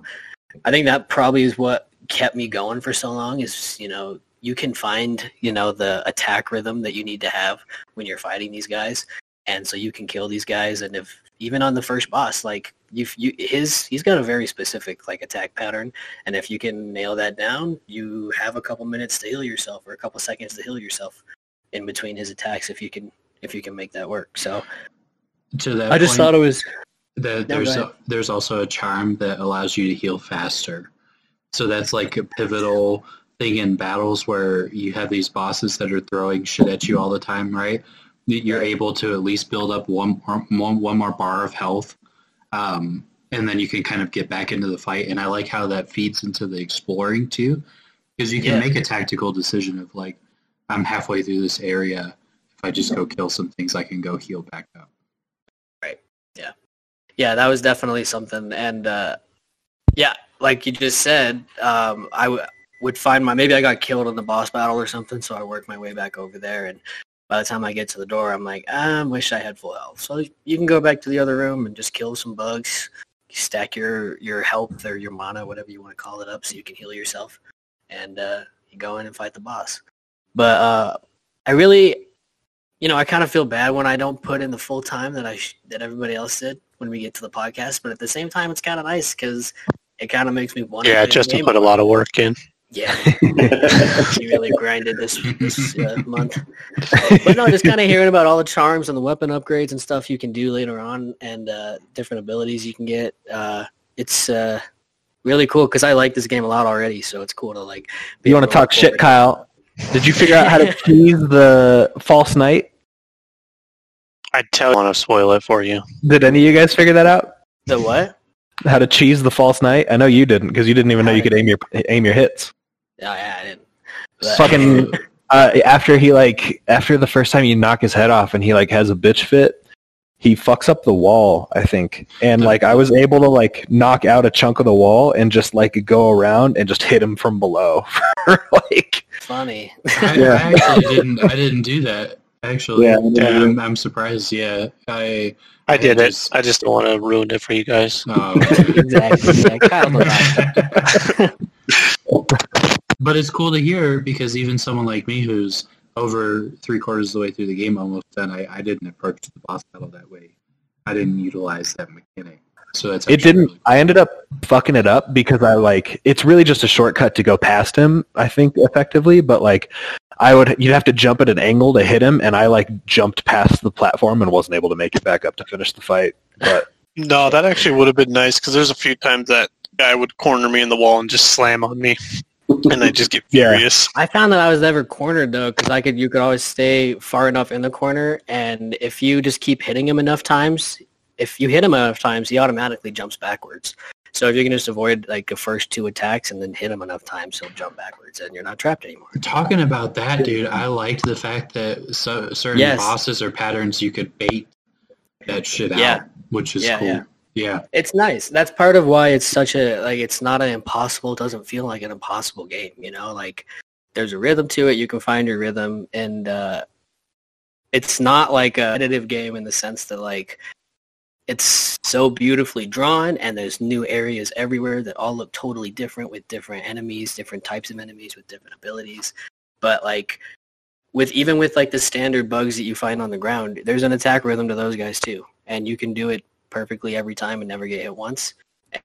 I think that probably is what kept me going for so long. Is you know, you can find you know the attack rhythm that you need to have when you're fighting these guys. And so you can kill these guys, and if even on the first boss, like you, you, his, he's got a very specific like attack pattern, and if you can nail that down, you have a couple minutes to heal yourself, or a couple seconds to heal yourself, in between his attacks, if you can, if you can make that work. So, to that, I point, just thought it was. The, there's no, a, there's also a charm that allows you to heal faster, so that's like a pivotal thing in battles where you have these bosses that are throwing shit at you all the time, right? You're able to at least build up one, one, one more bar of health, um, and then you can kind of get back into the fight. And I like how that feeds into the exploring, too, because you can yeah. make a tactical decision of, like, I'm halfway through this area. If I just go kill some things, I can go heal back up. Right, yeah. Yeah, that was definitely something. And, uh, yeah, like you just said, um, I w- would find my – maybe I got killed in the boss battle or something, so I worked my way back over there and – by the time I get to the door, I'm like, I wish I had full health. So you can go back to the other room and just kill some bugs, stack your, your health or your mana, whatever you want to call it up, so you can heal yourself, and uh, you go in and fight the boss. But uh, I really, you know, I kind of feel bad when I don't put in the full time that I sh- that everybody else did when we get to the podcast. But at the same time, it's kind of nice because it kind of makes me want to. Yeah, Justin put a lot of work in. Yeah, he really grinded this this uh, month. But no, just kind of hearing about all the charms and the weapon upgrades and stuff you can do later on, and uh, different abilities you can get. Uh, it's uh, really cool because I like this game a lot already, so it's cool to like. Be you want to talk shit, Kyle? Did you figure out how to cheese the False Knight? I tell you, I want to spoil it for you. Did any of you guys figure that out? The what? How to cheese the False Knight? I know you didn't, because you didn't even know you could aim your aim your hits. Oh, yeah, I didn't. But... Fucking uh, after he like after the first time you knock his head off and he like has a bitch fit, he fucks up the wall, I think. And like I was able to like knock out a chunk of the wall and just like go around and just hit him from below. Like funny. I, yeah. I actually didn't. I didn't do that. Actually, yeah, yeah, I'm, I'm surprised. Yeah, I I, I did just, it. I just don't want to ruin it for you guys. Oh, exactly. But it's cool to hear, because even someone like me, who's over three quarters of the way through the game almost, and I, I didn't approach the boss battle that way. I didn't utilize that mechanic. So that's it didn't. Really, I ended up fucking it up because I like it's really just a shortcut to go past him, I think, effectively. But like, I would you'd have to jump at an angle to hit him, and I like jumped past the platform and wasn't able to make it back up to finish the fight. But no, that actually would have been nice, because there's a few times that guy would corner me in the wall and just slam on me, and I just get furious. Yeah. I found that I was never cornered though, because I could you could always stay far enough in the corner, and if you just keep hitting him enough times. If you hit him enough times, he automatically jumps backwards. So if you can just avoid like the first two attacks and then hit him enough times, he'll jump backwards, and you're not trapped anymore. Talking about that, dude, I liked the fact that so, certain yes. bosses or patterns you could bait that shit yeah. out, which is yeah, cool. Yeah. yeah, it's nice. That's part of why it's such a like. It's not an impossible. It doesn't feel like an impossible game. You know, like there's a rhythm to it. You can find your rhythm, and uh, it's not like a competitive game in the sense that like. It's so beautifully drawn, and there's new areas everywhere that all look totally different with different enemies, different types of enemies with different abilities. But like, with even with like the standard bugs that you find on the ground, there's an attack rhythm to those guys too, and you can do it perfectly every time and never get hit once,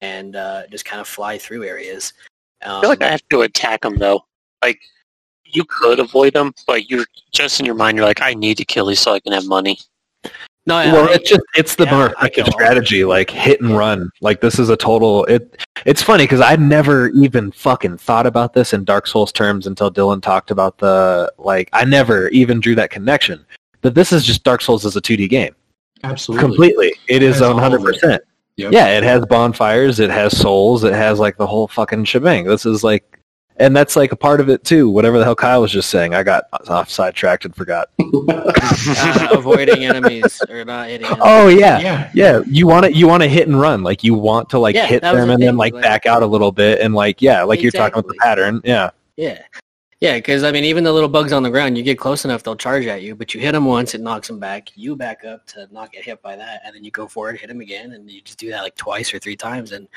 and uh, just kind of fly through areas. Um, I feel like I have to attack them though. Like you could avoid them, but you're just in your mind, you're like, I need to kill these so I can have money. No, yeah, well, I, it's just it's the yeah, more effective strategy, like hit and run. Like this is a total. It it's funny because I never even fucking thought about this in Dark Souls terms until Dylan talked about the like. I never even drew that connection that this is just Dark Souls is a two D game. Absolutely, completely. It, it is one hundred percent. Yep. Yeah, it has bonfires, it has souls, it has like the whole fucking shebang. This is like, and that's like a part of it too. Whatever the hell Kyle was just saying, I got off sidetracked and forgot. Uh, avoiding enemies or not hitting enemies. Oh yeah. yeah, yeah. You want to you want to hit and run, like you want to like yeah, hit them and then like, like back out a little bit and like yeah, like exactly. You're talking about the pattern. Yeah, yeah, yeah. Because I mean, even the little bugs on the ground, you get close enough, they'll charge at you. But you hit them once, it knocks them back. You back up to not get hit by that, and then you go forward, hit them again, and you just do that like twice or three times, and.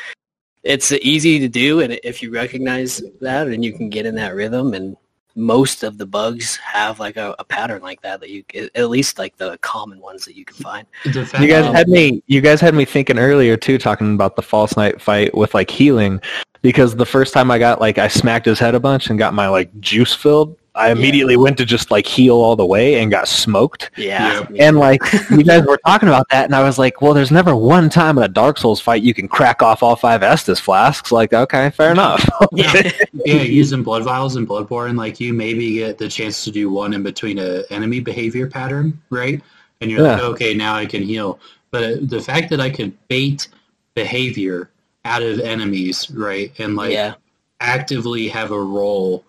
It's easy to do, and if you recognize that, and you can get in that rhythm, and most of the bugs have like a, a pattern like that that you at least like the common ones that you can find. You guys um, had me. You guys had me thinking earlier too, talking about the False Knight fight with like healing, because the first time I got like I smacked his head a bunch and got my like juice filled. I immediately yeah. went to just like heal all the way and got smoked. Yeah. yeah. And like you guys were talking about that, and I was like, well, there's never one time in a Dark Souls fight you can crack off all five Estus flasks. Like, okay, fair enough. yeah. yeah, using blood vials and Bloodborne, like you maybe get the chance to do one in between a enemy behavior pattern, right? And you're yeah. like, okay, now I can heal. But the fact that I could bait behavior out of enemies, right, and like yeah. actively have a role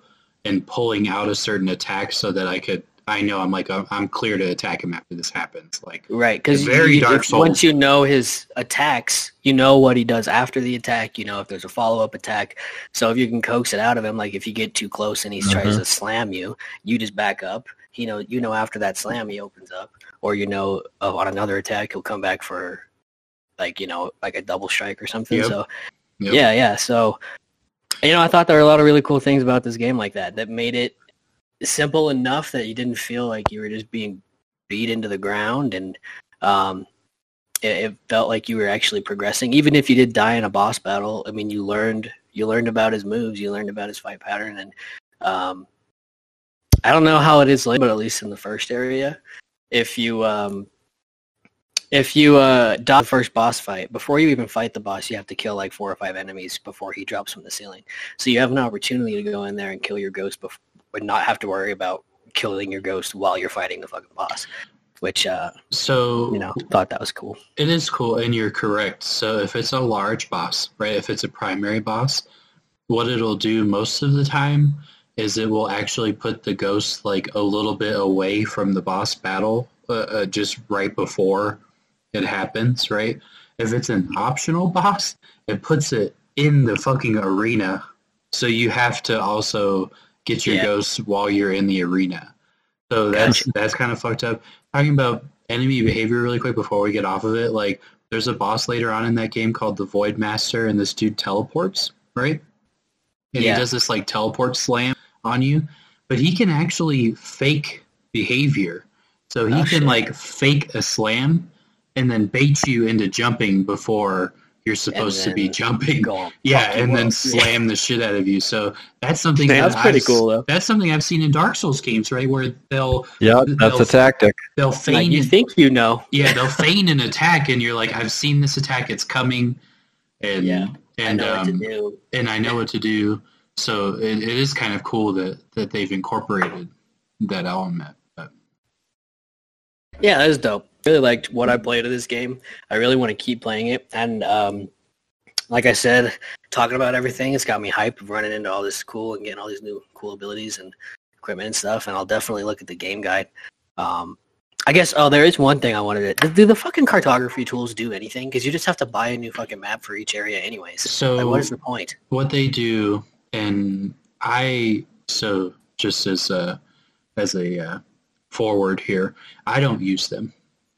and pulling out a certain attack so that I could, I know I'm like, I'm, I'm clear to attack him after this happens. Like, right, because once you know his attacks, you know what he does after the attack, you know if there's a follow-up attack. So if you can coax it out of him, like if you get too close and he mm-hmm. tries to slam you, you just back up. You know, you know after that slam he opens up, or you know oh, on another attack he'll come back for like, you know, like a double strike or something. Yep. So yep. yeah, yeah, so... You know, I thought there were a lot of really cool things about this game like that that made it simple enough that you didn't feel like you were just being beat into the ground, and um, it, it felt like you were actually progressing. Even if you did die in a boss battle, I mean, you learned you learned about his moves, you learned about his fight pattern, and um, I don't know how it is later, but at least in the first area, if you um, If you uh, die the first boss fight, before you even fight the boss, you have to kill like four or five enemies before he drops from the ceiling. So you have an opportunity to go in there and kill your ghost bef- would not have to worry about killing your ghost while you're fighting the fucking boss, which uh so you know thought that was cool. It is cool, and you're correct. So if it's a large boss, right, if it's a primary boss, what it'll do most of the time is it will actually put the ghost like a little bit away from the boss battle, uh, uh, just right before it happens, right? If it's an optional boss, it puts it in the fucking arena, so you have to also get your yeah. ghosts while you're in the arena. So that's gotcha. that's kind of fucked up. Talking about enemy behavior really quick before we get off of it, like there's a boss later on in that game called the Void Master, and this dude teleports, right? And yeah. he does this like teleport slam on you, but he can actually fake behavior. So he oh, can shit. like fake a slam and then bait you into jumping before you're supposed to be jumping. Yeah, and then slam the shit out of you. So that's something that's that pretty I've, cool. Though. That's something I've seen in Dark Souls games, right, where they'll yeah, that's they'll, a tactic. They'll feign. Like you think you know? Yeah, they'll feign an attack, and you're like, I've seen this attack. It's coming, and yeah, and I know um, what to do. and I know what to do. So it, it is kind of cool that that they've incorporated that element. But. Yeah, that is dope. Really liked what I played of this game. I really want to keep playing it, and um, like I said, talking about everything, it's got me hyped running into all this cool and getting all these new cool abilities and equipment and stuff, and I'll definitely look at the game guide. Um, I guess, oh, there is one thing I wanted to... Do the fucking cartography tools do anything? Because you just have to buy a new fucking map for each area anyways. So like, what is the point? What they do, and I... So, just as a, as a uh, forward here, I don't use them.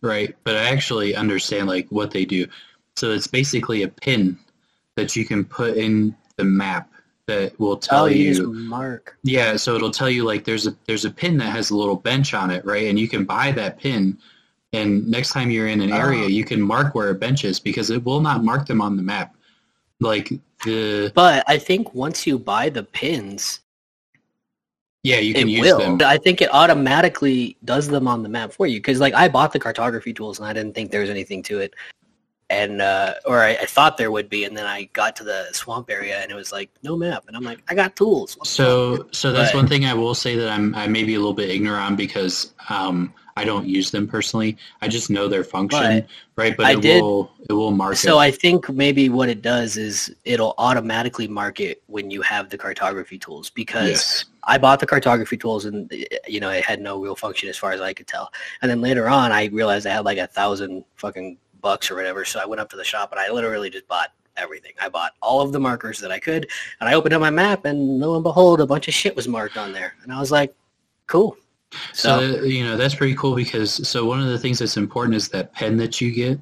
Right, but I actually understand like what they do. So it's basically a pin that you can put in the map that will tell oh, you. Mark. Yeah, so it'll tell you like there's a there's a pin that has a little bench on it, right? And you can buy that pin, and next time you're in an area, oh. you can mark where a bench is because it will not mark them on the map. Like the. But I think once you buy the pins. Yeah, you can it use will. them. I think it automatically does them on the map for you. Because, like, I bought the cartography tools, and I didn't think there was anything to it. and uh, Or I, I thought there would be, and then I got to the swamp area, and it was like, no map. And I'm like, I got tools. So so that's but, one thing I will say that I'm, I may be a little bit ignorant on because um, I don't use them personally. I just know their function, but right? But I it did, will it will mark so it. So I think maybe what it does is it'll automatically mark it when you have the cartography tools because yes. – I bought the cartography tools, and you know it had no real function as far as I could tell. And then later on, I realized I had like a thousand fucking bucks or whatever. So I went up to the shop, and I literally just bought everything. I bought all of the markers that I could, and I opened up my map, and lo and behold, a bunch of shit was marked on there. And I was like, "Cool." So, so you know that's pretty cool because so one of the things that's important is that pen that you get.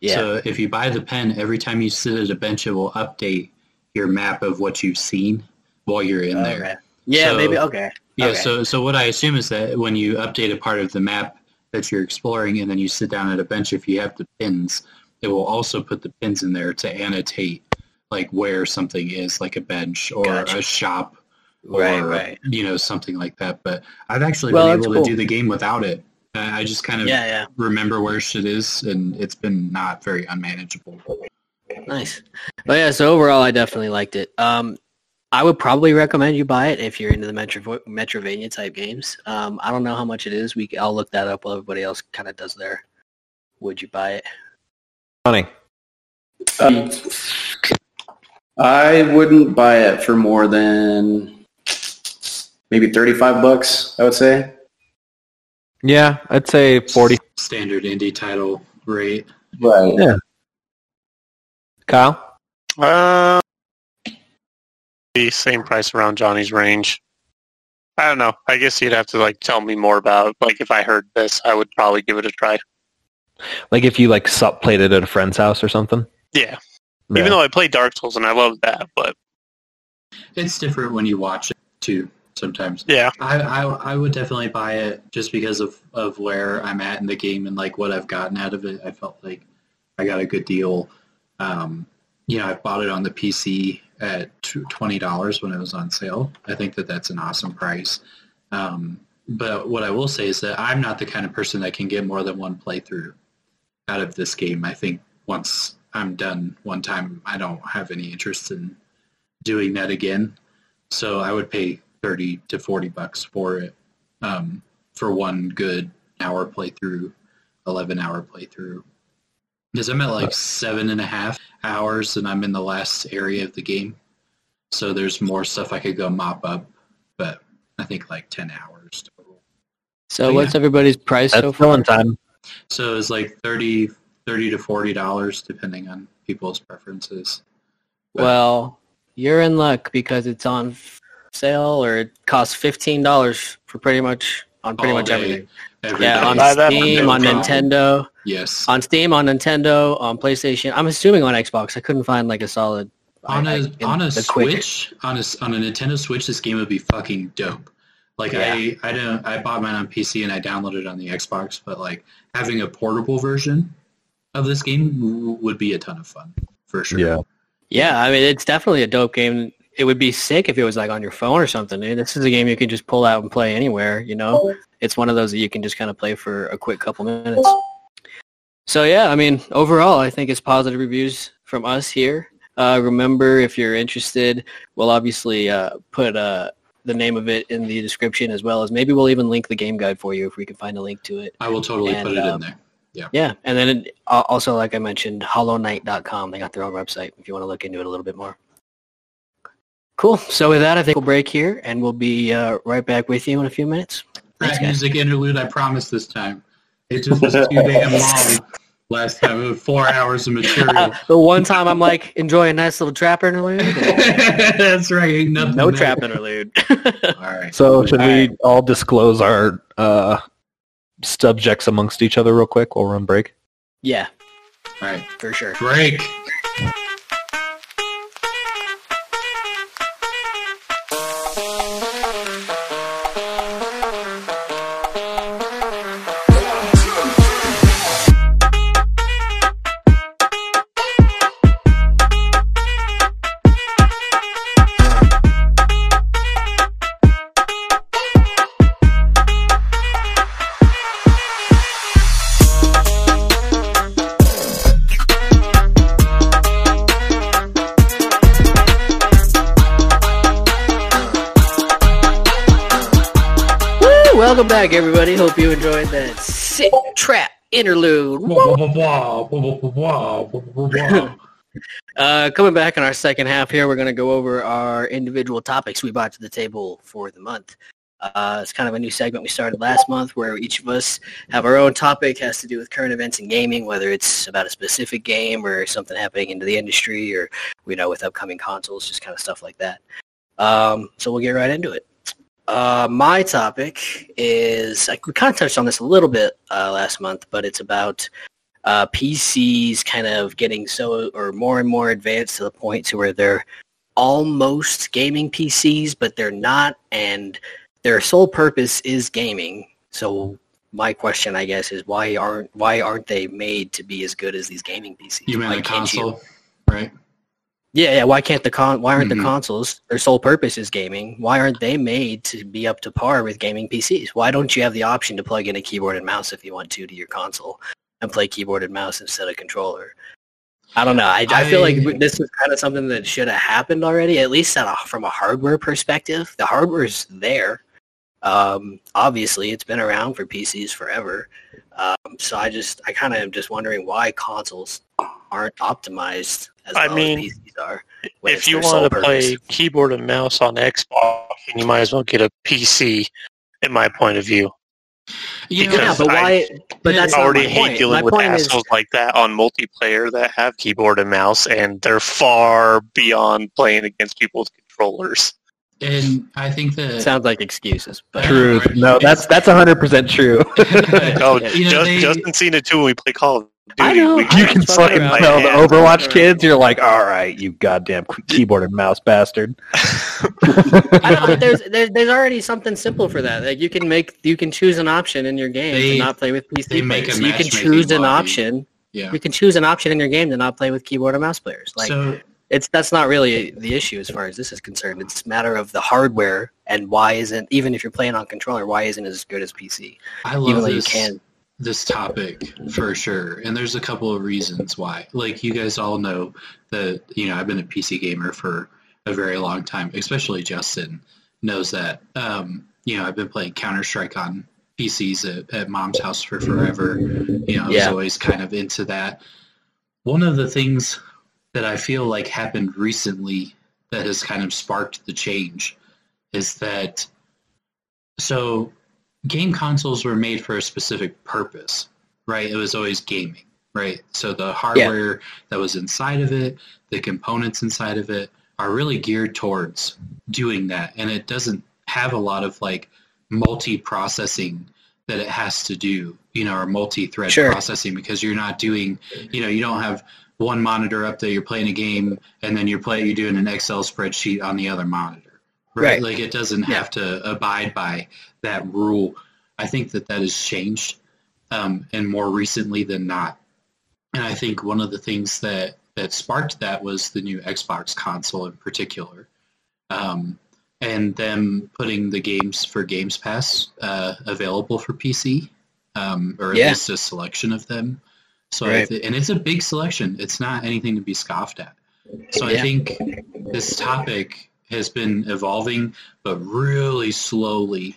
Yeah. So if you buy the pen, every time you sit at a bench, it will update your map of what you've seen while you're in okay. there. Yeah, so, maybe, okay. Yeah, okay. so so what I assume is that when you update a part of the map that you're exploring and then you sit down at a bench, if you have the pins, it will also put the pins in there to annotate, like, where something is, like a bench or gotcha. a shop or, right, right. you know, something like that. But I've actually well, been able cool. to do the game without it. I just kind of yeah, yeah. remember where shit is, and it's been not very unmanageable. Nice. But, yeah, so overall I definitely liked it. Um, I would probably recommend you buy it if you're into the Metro- Metroidvania type games. Um, I don't know how much it is. We I'll look that up while everybody else kind of does their. Would you buy it? Funny. Um, I wouldn't buy it for more than maybe thirty-five bucks. I would say. Yeah, I'd say forty. Standard indie title rate. Right. Yeah. Kyle. Um. Uh... The same price around Johnny's range. I don't know. I guess you'd have to like tell me more about it. Like if I heard this, I would probably give it a try. Like if you like sub played it at a friend's house or something. Yeah. yeah. Even though I play Dark Souls and I love that, but it's different when you watch it too. Sometimes. Yeah. I I, I would definitely buy it just because of, of where I'm at in the game and like what I've gotten out of it. I felt like I got a good deal. Um, you know, I bought it on the P C. At twenty dollars when it was on sale. I think that that's an awesome price. Um, but what I will say is that I'm not the kind of person that can get more than one playthrough out of this game. I think once I'm done one time, I don't have any interest in doing that again. So I would pay thirty to forty bucks for it, um, for one good hour playthrough, eleven hour playthrough. Because I'm at like seven and a half hours and I'm in the last area of the game. So there's more stuff I could go mop up, but I think like ten hours total. So, so what's yeah. everybody's price That's so far? Time. So it's like thirty, thirty to forty dollars depending on people's preferences. But, well, you're in luck because it's on sale or it costs fifteen dollars for pretty much on pretty much day, everything. Every yeah, day. on Steam, on Nintendo. Yes. On Steam, on Nintendo, on PlayStation. I'm assuming on Xbox. I couldn't find like a solid on a I, on a Switch, quick. on a on a Nintendo Switch this game would be fucking dope. Like yeah. I I don't I bought mine on P C and I downloaded it on the Xbox, but like having a portable version of this game would be a ton of fun for sure. Yeah. Yeah, I mean it's definitely a dope game. It would be sick if it was like on your phone or something. Dude. This is a game you can just pull out and play anywhere, you know? It's one of those that you can just kind of play for a quick couple minutes. So yeah, I mean, overall, I think it's positive reviews from us here. Uh, remember, if you're interested, we'll obviously uh, put uh, the name of it in the description as well as maybe we'll even link the game guide for you if we can find a link to it. I will totally and, put it um, in there. Yeah. Yeah, and then it, also, like I mentioned, hollow knight dot com. They got their own website if you want to look into it a little bit more. Cool. So with that, I think we'll break here, and we'll be uh, right back with you in a few minutes. Thanks, that guys. Music interlude, I promise this time. It just was too damn long last time. It was four hours of material. Uh, the one time I'm like, enjoy a nice little trap interlude. That's right. No there. Trap interlude. All right. So should all we right. all disclose our uh, subjects amongst each other real quick while we're on break? Yeah. All right. For sure. Break. Welcome back, everybody. Hope you enjoyed that sick trap interlude. uh, coming back in our second half here, we're going to go over our individual topics we brought to the table for the month. Uh, it's kind of a new segment we started last month where each of us have our own topic. Has to do with current events in gaming, whether it's about a specific game or something happening into the industry or, you know, with upcoming consoles, just kind of stuff like that. Um, so we'll get right into it. Uh, my topic is, I, we kind of touched on this a little bit uh, last month, but it's about uh, P Cs kind of getting so or more and more advanced to the point to where they're almost gaming P Cs, but they're not, and their sole purpose is gaming. So my question, I guess, is why aren't why aren't they made to be as good as these gaming P Cs? You mean why the console, you? Right? Yeah, yeah. Why can't the con? Why aren't mm-hmm. the consoles? Their sole purpose is gaming. Why aren't they made to be up to par with gaming P Cs? Why don't you have the option to plug in a keyboard and mouse if you want to to your console and play keyboard and mouse instead of controller? I don't know. I, I, I feel like this was kind of something that should have happened already, at least a, from a hardware perspective. The hardware is there. Um, obviously, it's been around for P Cs forever. Um, so I just, I kind of am just wondering why consoles aren't optimized. As I well mean, as P Cs are, if you want to purpose. play keyboard and mouse on Xbox, you might as well get a P C, in my point of view. You know, yeah, but I why? But that's already not my hate point. dealing my with point assholes is, like that on multiplayer that have keyboard and mouse, and they're far beyond playing against people with controllers. And I think that sounds like excuses. But true. No, that's that's one hundred percent true. no, you know, just, they, Justin seen it too when we play Call of Duty. I know. We, I you can fucking tell the Overwatch kids. You're like, all right, you goddamn keyboard and mouse bastard. I know, but there's there, there's already something simple for that. Like you can make you can choose an option in your game they, to not play with P C players. You can choose an lobby. option. Yeah. You can choose an option in your game to not play with keyboard and mouse players. Like. So, It's that's not really the issue as far as this is concerned. It's a matter of the hardware and why isn't even if you're playing on controller, why isn't it as good as P C? I love even this, you can. this topic for sure, and there's a couple of reasons why. Like you guys all know that you know I've been a P C gamer for a very long time, especially Justin. knows that. Um, you know, I've been playing Counter-Strike on P Cs at, at mom's house for forever. You know, I was yeah. always kind of into that. One of the things that I feel like happened recently that has kind of sparked the change is that, so game consoles were made for a specific purpose, right? It was always gaming, right? So the hardware yeah. that was inside of it, the components inside of it, are really geared towards doing that. And it doesn't have a lot of like multi-processing that it has to do, you know, or multi-thread sure. processing, because you're not doing, you know, you don't have one monitor up there, you're playing a game, and then you're playing, you're doing an Excel spreadsheet on the other monitor, right? right. Like it doesn't yeah. have to abide by that rule. I think that that has changed, um, and more recently than not. And I think one of the things that, that sparked that was the new Xbox console in particular, um, and them putting the games for Games Pass uh, available for P C, um, or at yeah. least a selection of them. So, right. I th- and it's a big selection. It's not anything to be scoffed at. So yeah. I think this topic has been evolving, but really slowly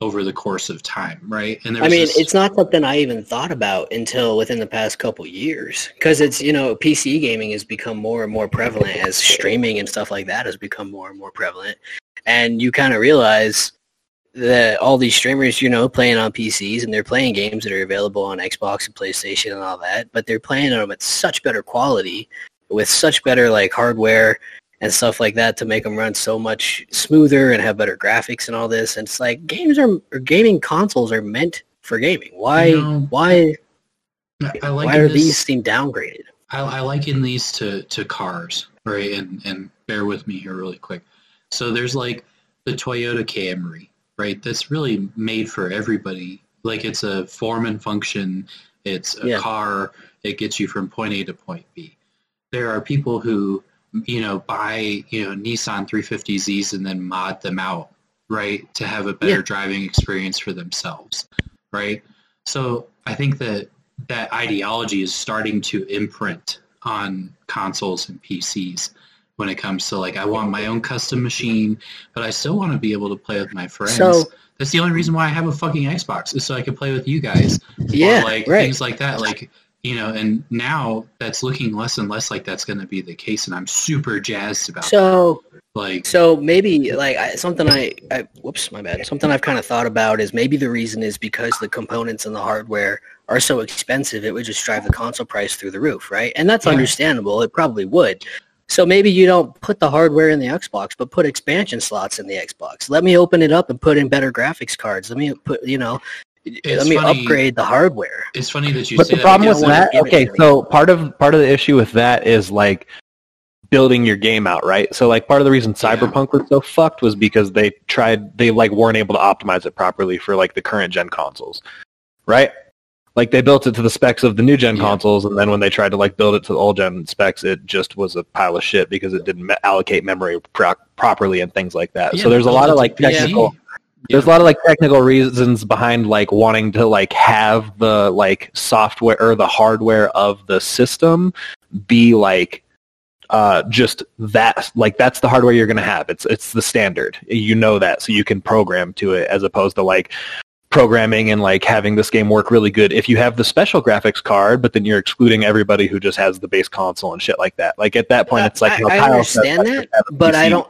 over the course of time, right? And I mean, this... it's not something I even thought about until within the past couple years, because it's, you know, P C gaming has become more and more prevalent as streaming and stuff like that has become more and more prevalent. And you kind of realize that all these streamers, you know, playing on P Cs, and they're playing games that are available on Xbox and PlayStation and all that, but they're playing them at such better quality with such better, like, hardware and stuff like that to make them run so much smoother and have better graphics and all this. And it's like, games are, or gaming consoles are meant for gaming. Why, you know, why, I like why are this, these seem downgraded? I, I liken these to, to cars, right? And, and bear with me here really quick. So there's like the Toyota Camry, right? That's really made for everybody. Like it's a form and function. It's a yeah. car. It gets you from point A to point B. There are people who, you know, buy, you know, Nissan three fifty Z's and then mod them out, right, to have a better yeah. driving experience for themselves, right? So I think that that ideology is starting to imprint on consoles and P Cs. When it comes to, like, I want my own custom machine, but I still want to be able to play with my friends. So, that's the only reason why I have a fucking Xbox, is so I can play with you guys. Yeah, or like right. things like that. Like, you know, and now that's looking less and less like that's going to be the case, and I'm super jazzed about so, that. Like, so maybe, like, I, something I, I – whoops, my bad. Something I've kind of thought about is maybe the reason is because the components and the hardware are so expensive, it would just drive the console price through the roof, right? And that's yeah. understandable. It probably would. So maybe you don't put the hardware in the Xbox, but put expansion slots in the Xbox. Let me open it up and put in better graphics cards. Let me put, you know, it's let me funny. upgrade the hardware. It's funny that you but say the that. The problem with that, okay, so part of part of the issue with that is like building your game out, right? So like part of the reason Cyberpunk yeah. was so fucked was because they tried they like weren't able to optimize it properly for like the current gen consoles, right? Like they built it to the specs of the new gen yeah. consoles, and then when they tried to like build it to the old gen specs, it just was a pile of shit because it didn't allocate memory pro- properly and things like that. Yeah, so there's a lot of like technical, yeah. there's a lot of like technical reasons behind like wanting to like have the like software or the hardware of the system be like uh, just that, like that's the hardware you're gonna have. It's it's the standard, you know that, so you can program to it as opposed to like. Programming and like having this game work really good if you have the special graphics card, but then you're excluding everybody who just has the base console and shit like that. Like at that point, it's like I, I understand that, but P C. I don't,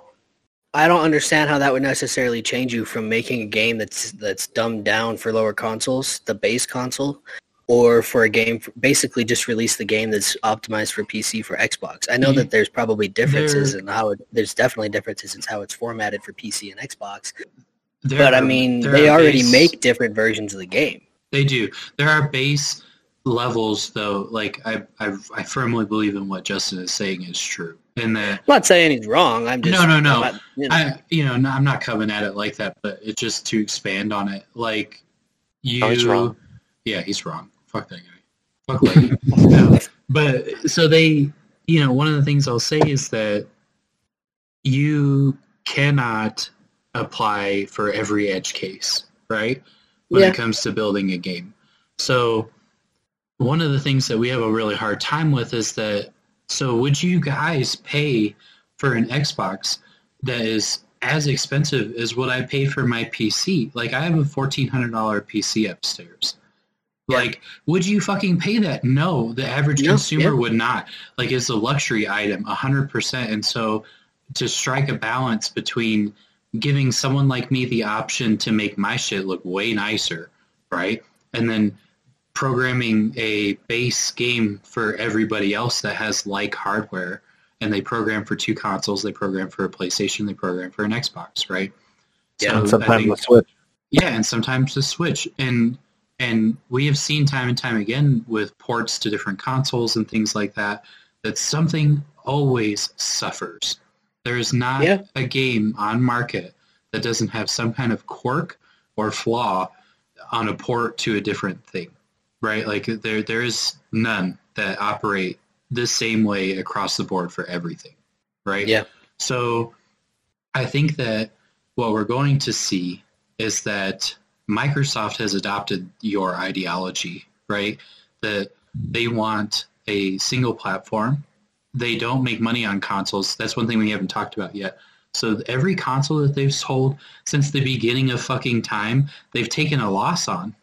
I don't understand how that would necessarily change you from making a game that's that's dumbed down for lower consoles, the base console, or for a game basically just release the game that's optimized for P C for Xbox. I know mm-hmm. that there's probably differences in how it, there's definitely differences in how it's formatted for P C and Xbox. There but, are, I mean, they already base, make different versions of the game. They do. There are base levels, though. Like, I I, I firmly believe in what Justin is saying is true. And that, I'm not saying he's wrong. I'm just... No, no, no. Not, you know, I, you know no, I'm not coming at it like that, but it's just to expand on it. Like, you... Oh, he's wrong. Yeah, he's wrong. Fuck that guy. Fuck that guy. No. But, so they... You know, one of the things I'll say is that you cannot... apply for every edge case, right? When yeah. it comes to building a game. So one of the things that we have a really hard time with is that, so would you guys pay for an Xbox that is as expensive as what I paid for my P C. Like, I have a fourteen hundred dollar P C upstairs. Yeah. Like, would you fucking pay that? No, the average yep, consumer yep. would not. Like, it's a luxury item, one hundred percent. And so to strike a balance between giving someone like me the option to make my shit look way nicer, right? And then programming a base game for everybody else that has like hardware, and they program for two consoles, they program for a PlayStation, they program for an Xbox, right? Yeah, so and sometimes think, the Switch. Yeah, and sometimes the Switch. And and we have seen time and time again with ports to different consoles and things like that, that something always suffers. There is not yeah. a game on market that doesn't have some kind of quirk or flaw on a port to a different thing, right? Like there, there is none that operate the same way across the board for everything, right? Yeah. So I think that what we're going to see is that Microsoft has adopted your ideology, right? That they want a single platform. They don't make money on consoles. That's one thing we haven't talked about yet. So every console that they've sold since the beginning of fucking time, they've taken a loss on,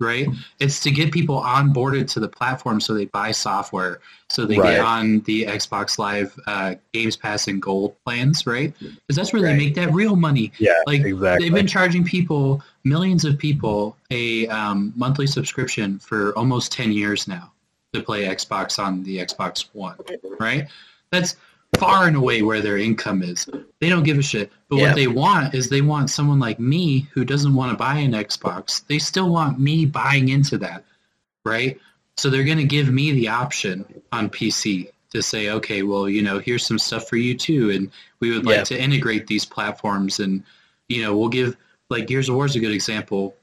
right? It's to get people onboarded to the platform so they buy software, so they right. get on the Xbox Live uh, Games Pass and Gold plans, right? Because that's where right. they make that real money. Yeah, like, exactly. They've been charging people, millions of people, a um, monthly subscription for almost ten years now to play Xbox on the Xbox One, right? That's far and away where their income is. They don't give a shit. But yeah. what they want is they want someone like me who doesn't want to buy an Xbox. They still want me buying into that, right? So they're going to give me the option on P C to say, okay, well, you know, here's some stuff for you too, and we would like yeah. to integrate these platforms, and, you know, we'll give, like, Gears of War is a good example.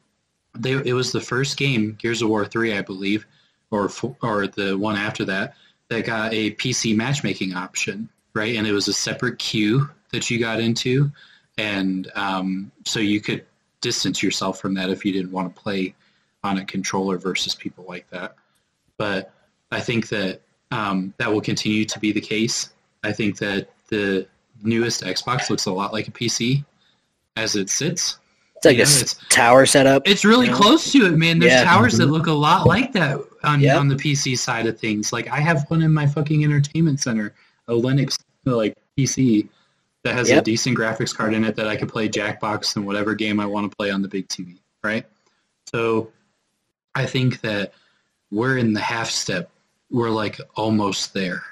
They, it was the first game, Gears of War three, I believe, or or the one after that, that got a P C matchmaking option. Right, and it was a separate queue that you got into, and um, so you could distance yourself from that if you didn't want to play on a controller versus people like that. But I think that um, that will continue to be the case. I think that the newest Xbox looks a lot like a P C as it sits. It's like you know, a it's, tower setup. It's really you know? close to it, man. There's yeah. towers mm-hmm. that look a lot like that on yep. on the P C side of things. Like I have one in my fucking entertainment center, a Linux like P C that has yep. a decent graphics card in it that I could play Jackbox and whatever game I want to play on the big T V, right? So I think that we're in the half step. We're like almost there.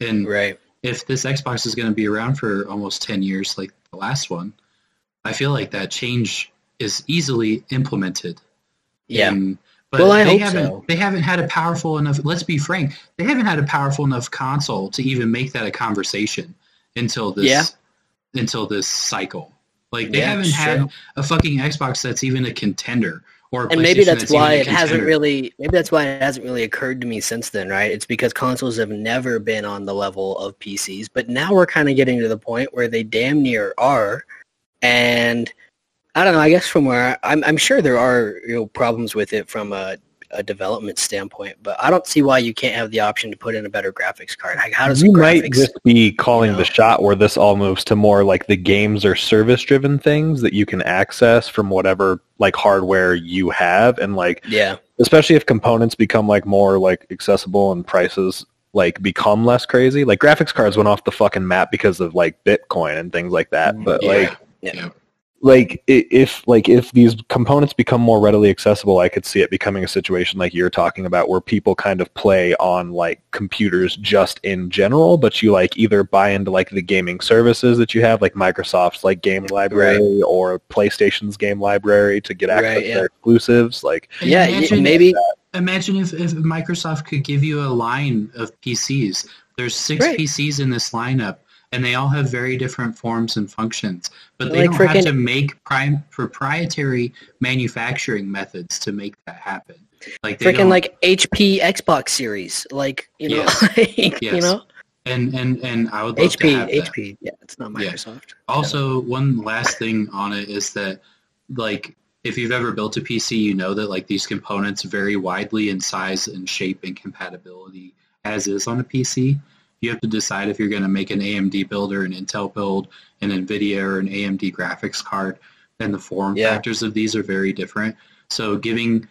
And right. if this Xbox is going to be around for almost ten years like the last one, I feel like that change is easily implemented. Yeah. And, but well, I they hope haven't, so. They haven't had a powerful enough, let's be frank, they haven't had a powerful enough console to even make that a conversation until this yeah. until this cycle. Like, they yeah, haven't had true. a fucking Xbox that's even a contender. Or a and maybe that's, that's why it contender. hasn't really, maybe that's why it hasn't really occurred to me since then, right? It's because consoles have never been on the level of P Cs, but now we're kind of getting to the point where they damn near are, and... I don't know. I guess from where I, I'm, I'm sure there are you know, problems with it from a, a development standpoint, but I don't see why you can't have the option to put in a better graphics card. Like, how does you graphics, might just be calling you know, the shot where this all moves to more like the games or service-driven things that you can access from whatever like hardware you have, and like yeah, especially if components become like more like accessible and prices like become less crazy. Like graphics cards went off the fucking map because of like Bitcoin and things like that, but yeah. like yeah. You know, Like if like if these components become more readily accessible, I could see it becoming a situation like you're talking about where people kind of play on like computers just in general, but you like either buy into like the gaming services that you have, like Microsoft's like game library right. or PlayStation's game library to get access right, yeah. to their exclusives. Like yeah, imagine, maybe imagine if, if Microsoft could give you a line of P Cs. There's six right. P Cs in this lineup. And they all have very different forms and functions, but they like don't have to make prime proprietary manufacturing methods to make that happen. Like freaking like H P Xbox series, like you know, yes. like, yes. you know. And and and I would love H P to have that. H P. Yeah, it's not Microsoft. Yeah. Also, one last thing on it is that, like, if you've ever built a P C, you know that like these components vary widely in size and shape and compatibility, as is on a P C. You have to decide if you're going to make an A M D build or an Intel build, an NVIDIA or an A M D graphics card, and the form yeah. factors of these are very different. So giving,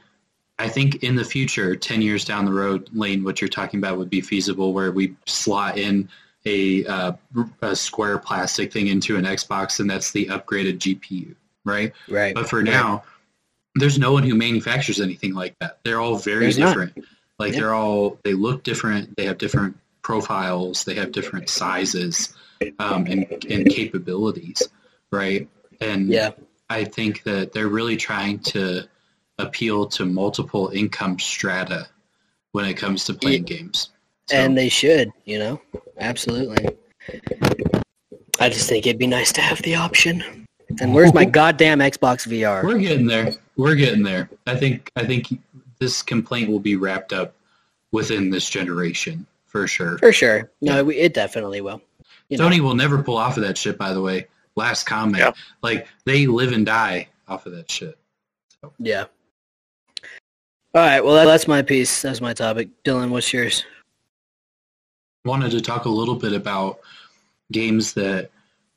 I think in the future, ten years down the road, Lane, what you're talking about would be feasible, where we slot in a, uh, a square plastic thing into an Xbox, and that's the upgraded G P U, right? Right. But for now, there's no one who manufactures anything like that. They're all very there's different. Not. Like yeah. they're all, they look different. They have different profiles. They have different sizes um, and, and capabilities, right? And yeah. I think that they're really trying to appeal to multiple income strata when it comes to playing yeah. games. So. And they should, you know, absolutely. I just think it'd be nice to have the option. And where's my goddamn Xbox V R? We're getting there. We're getting there. I think. I think this complaint will be wrapped up within this generation, for sure. For sure. No, yeah. it definitely will. You Sony know. will never pull off of that shit. By the way, last comment. Yeah. Like they live and die off of that shit. So. Yeah. All right. Well, that's my piece. That's my topic. Dylan, what's yours? Wanted to talk a little bit about games that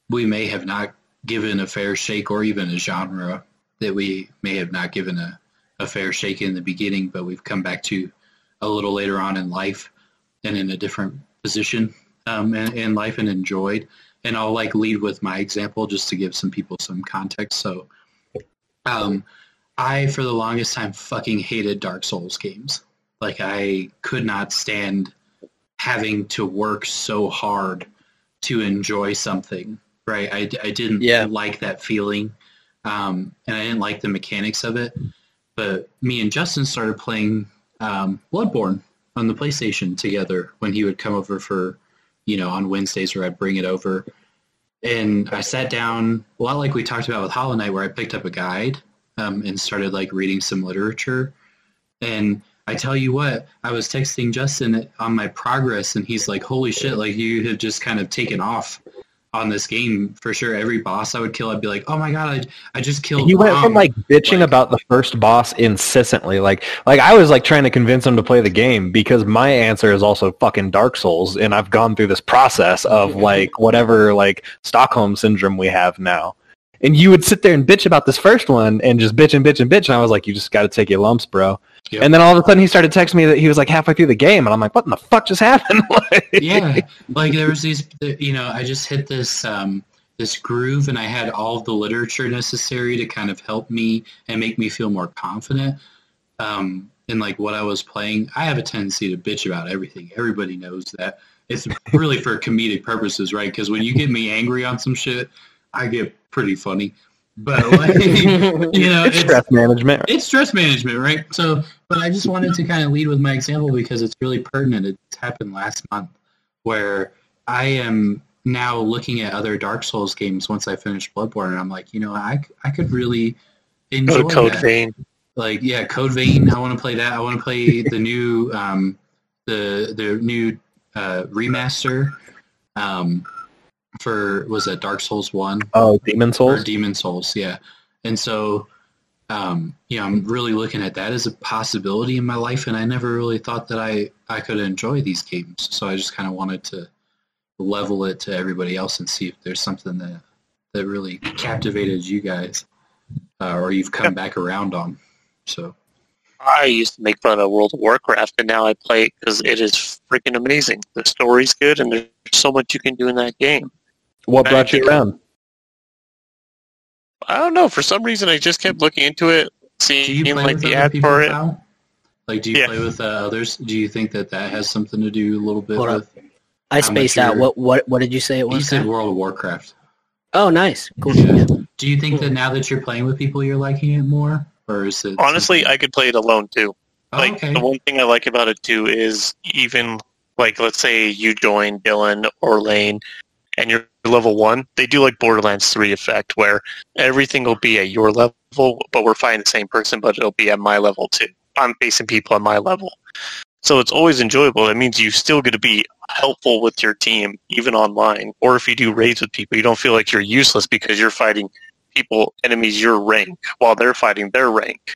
we may have not given a fair shake, or even a genre that we may have not given a, a fair shake in the beginning, but we've come back to a little later on in life and in a different position um, in, in life and enjoyed. And I'll like lead with my example just to give some people some context. So um, I, for the longest time, fucking hated Dark Souls games. Like I could not stand having to work so hard to enjoy something. Right, I, I didn't yeah. like that feeling, um, and I didn't like the mechanics of it. But me and Justin started playing um, Bloodborne on the PlayStation together when he would come over for, you know, on Wednesdays where I'd bring it over. And I sat down, a lot like we talked about with Hollow Knight, where I picked up a guide um, and started, like, reading some literature. And I tell you what, I was texting Justin on my progress, and he's like, holy shit, like, you have just kind of taken off on this game, for sure. Every boss I would kill, I'd be like, oh my god, I, I just killed You went Mom. From like bitching like, about the first boss incessantly. Like, like I was like trying to convince him to play the game because my answer is also fucking Dark Souls. And I've gone through this process of like whatever like Stockholm syndrome we have now. And you would sit there and bitch about this first one and just bitch and bitch and bitch. And I was like, you just got to take your lumps, bro. Yep. And then all of a sudden he started texting me that he was like halfway through the game. And I'm like, what in the fuck just happened? Like, yeah. Like there was these, you know, I just hit this, um, this groove and I had all of the literature necessary to kind of help me and make me feel more confident um, in like what I was playing. I have a tendency to bitch about everything. Everybody knows that. It's really for comedic purposes, right? Because when you get me angry on some shit, I get pretty funny, but like, you know, it's, it's stress management. It's stress management, right? So, but I just wanted to kind of lead with my example because it's really pertinent. It's happened last month where I am now looking at other Dark Souls games once I finish Bloodborne, and I'm like, you know, I, I could really enjoy Go to Code that. Vein. Like, yeah, Code Vein. I want to play that. I want to play the new um, the the new uh, remaster. Um, for was that Dark Souls one? Oh, Demon's Souls? Or Demon's Souls, yeah. And so, um, you know, I'm really looking at that as a possibility in my life, and I never really thought that I, I could enjoy these games. So I just kind of wanted to level it to everybody else and see if there's something that, that really captivated you guys uh, or you've come yeah. back around on. So I used to make fun of World of Warcraft, and now I play it because it is freaking amazing. The story's good, and there's so much you can do in that game. What brought you around? I don't know. For some reason, I just kept looking into it, seeing like the ad for it. Like, do you play with uh, others? Do you think that that has something to do a little bit with? I spaced out. What what what did you say it was? You said World of Warcraft. Oh, nice. Cool. Yeah. Do you think that now that you're playing with people, you're liking it more, or is it? Honestly, I could play it alone too. Oh, like okay. The one thing I like about it too is even like let's say you join Dylan or Lane. And you're level one, they do like Borderlands three effect where everything will be at your level, but we're fighting the same person, but it'll be at my level too. I'm facing people at my level. So it's always enjoyable. It means you still get to be helpful with your team, even online. Or if you do raids with people, you don't feel like you're useless because you're fighting people, enemies your rank, while they're fighting their rank.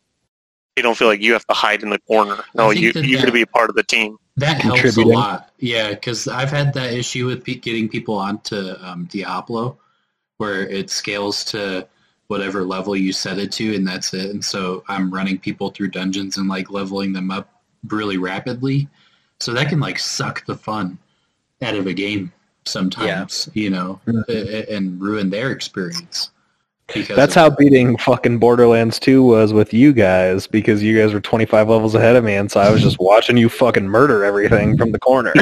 you don't feel like you have to hide in the corner. No, you that you that, to be a part of the team. That helps a lot. Yeah, because I've had that issue with getting people onto um, Diablo, where it scales to whatever level you set it to, and that's it. And so I'm running people through dungeons and like leveling them up really rapidly. So that can like suck the fun out of a game sometimes, yeah. you know, mm-hmm. and ruin their experience. That's how that. beating fucking Borderlands two was with you guys, because you guys were twenty-five levels ahead of me, and so I was just watching you fucking murder everything from the corner.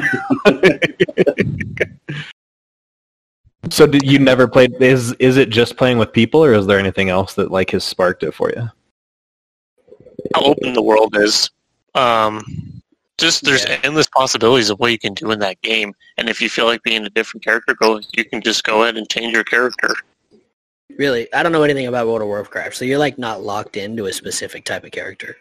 So did you never play, is is it just playing with people, or is there anything else that like has sparked it for you? How open the world is. Um, just there's yeah. endless possibilities of what you can do in that game, and if you feel like being a different character, go you can just go ahead and change your character. Really? I don't know anything about World of Warcraft, so you're, like, not locked into a specific type of character.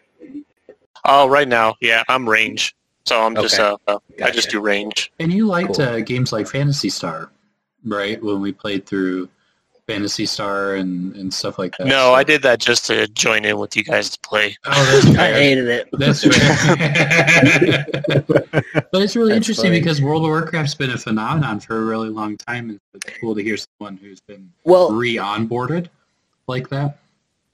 Oh, uh, right now, yeah, I'm range. So I'm just, okay. uh, uh, gotcha. I just do range. And you liked cool. uh, games like Phantasy Star, right? When we played through Phantasy Star and, and stuff like that. No, so. I did that just to join in with you guys to play. Oh, that's I hated it. That's right. But it's really that's interesting funny. because World of Warcraft's been a phenomenon for a really long time, and it's cool to hear someone who's been well, re-onboarded like that.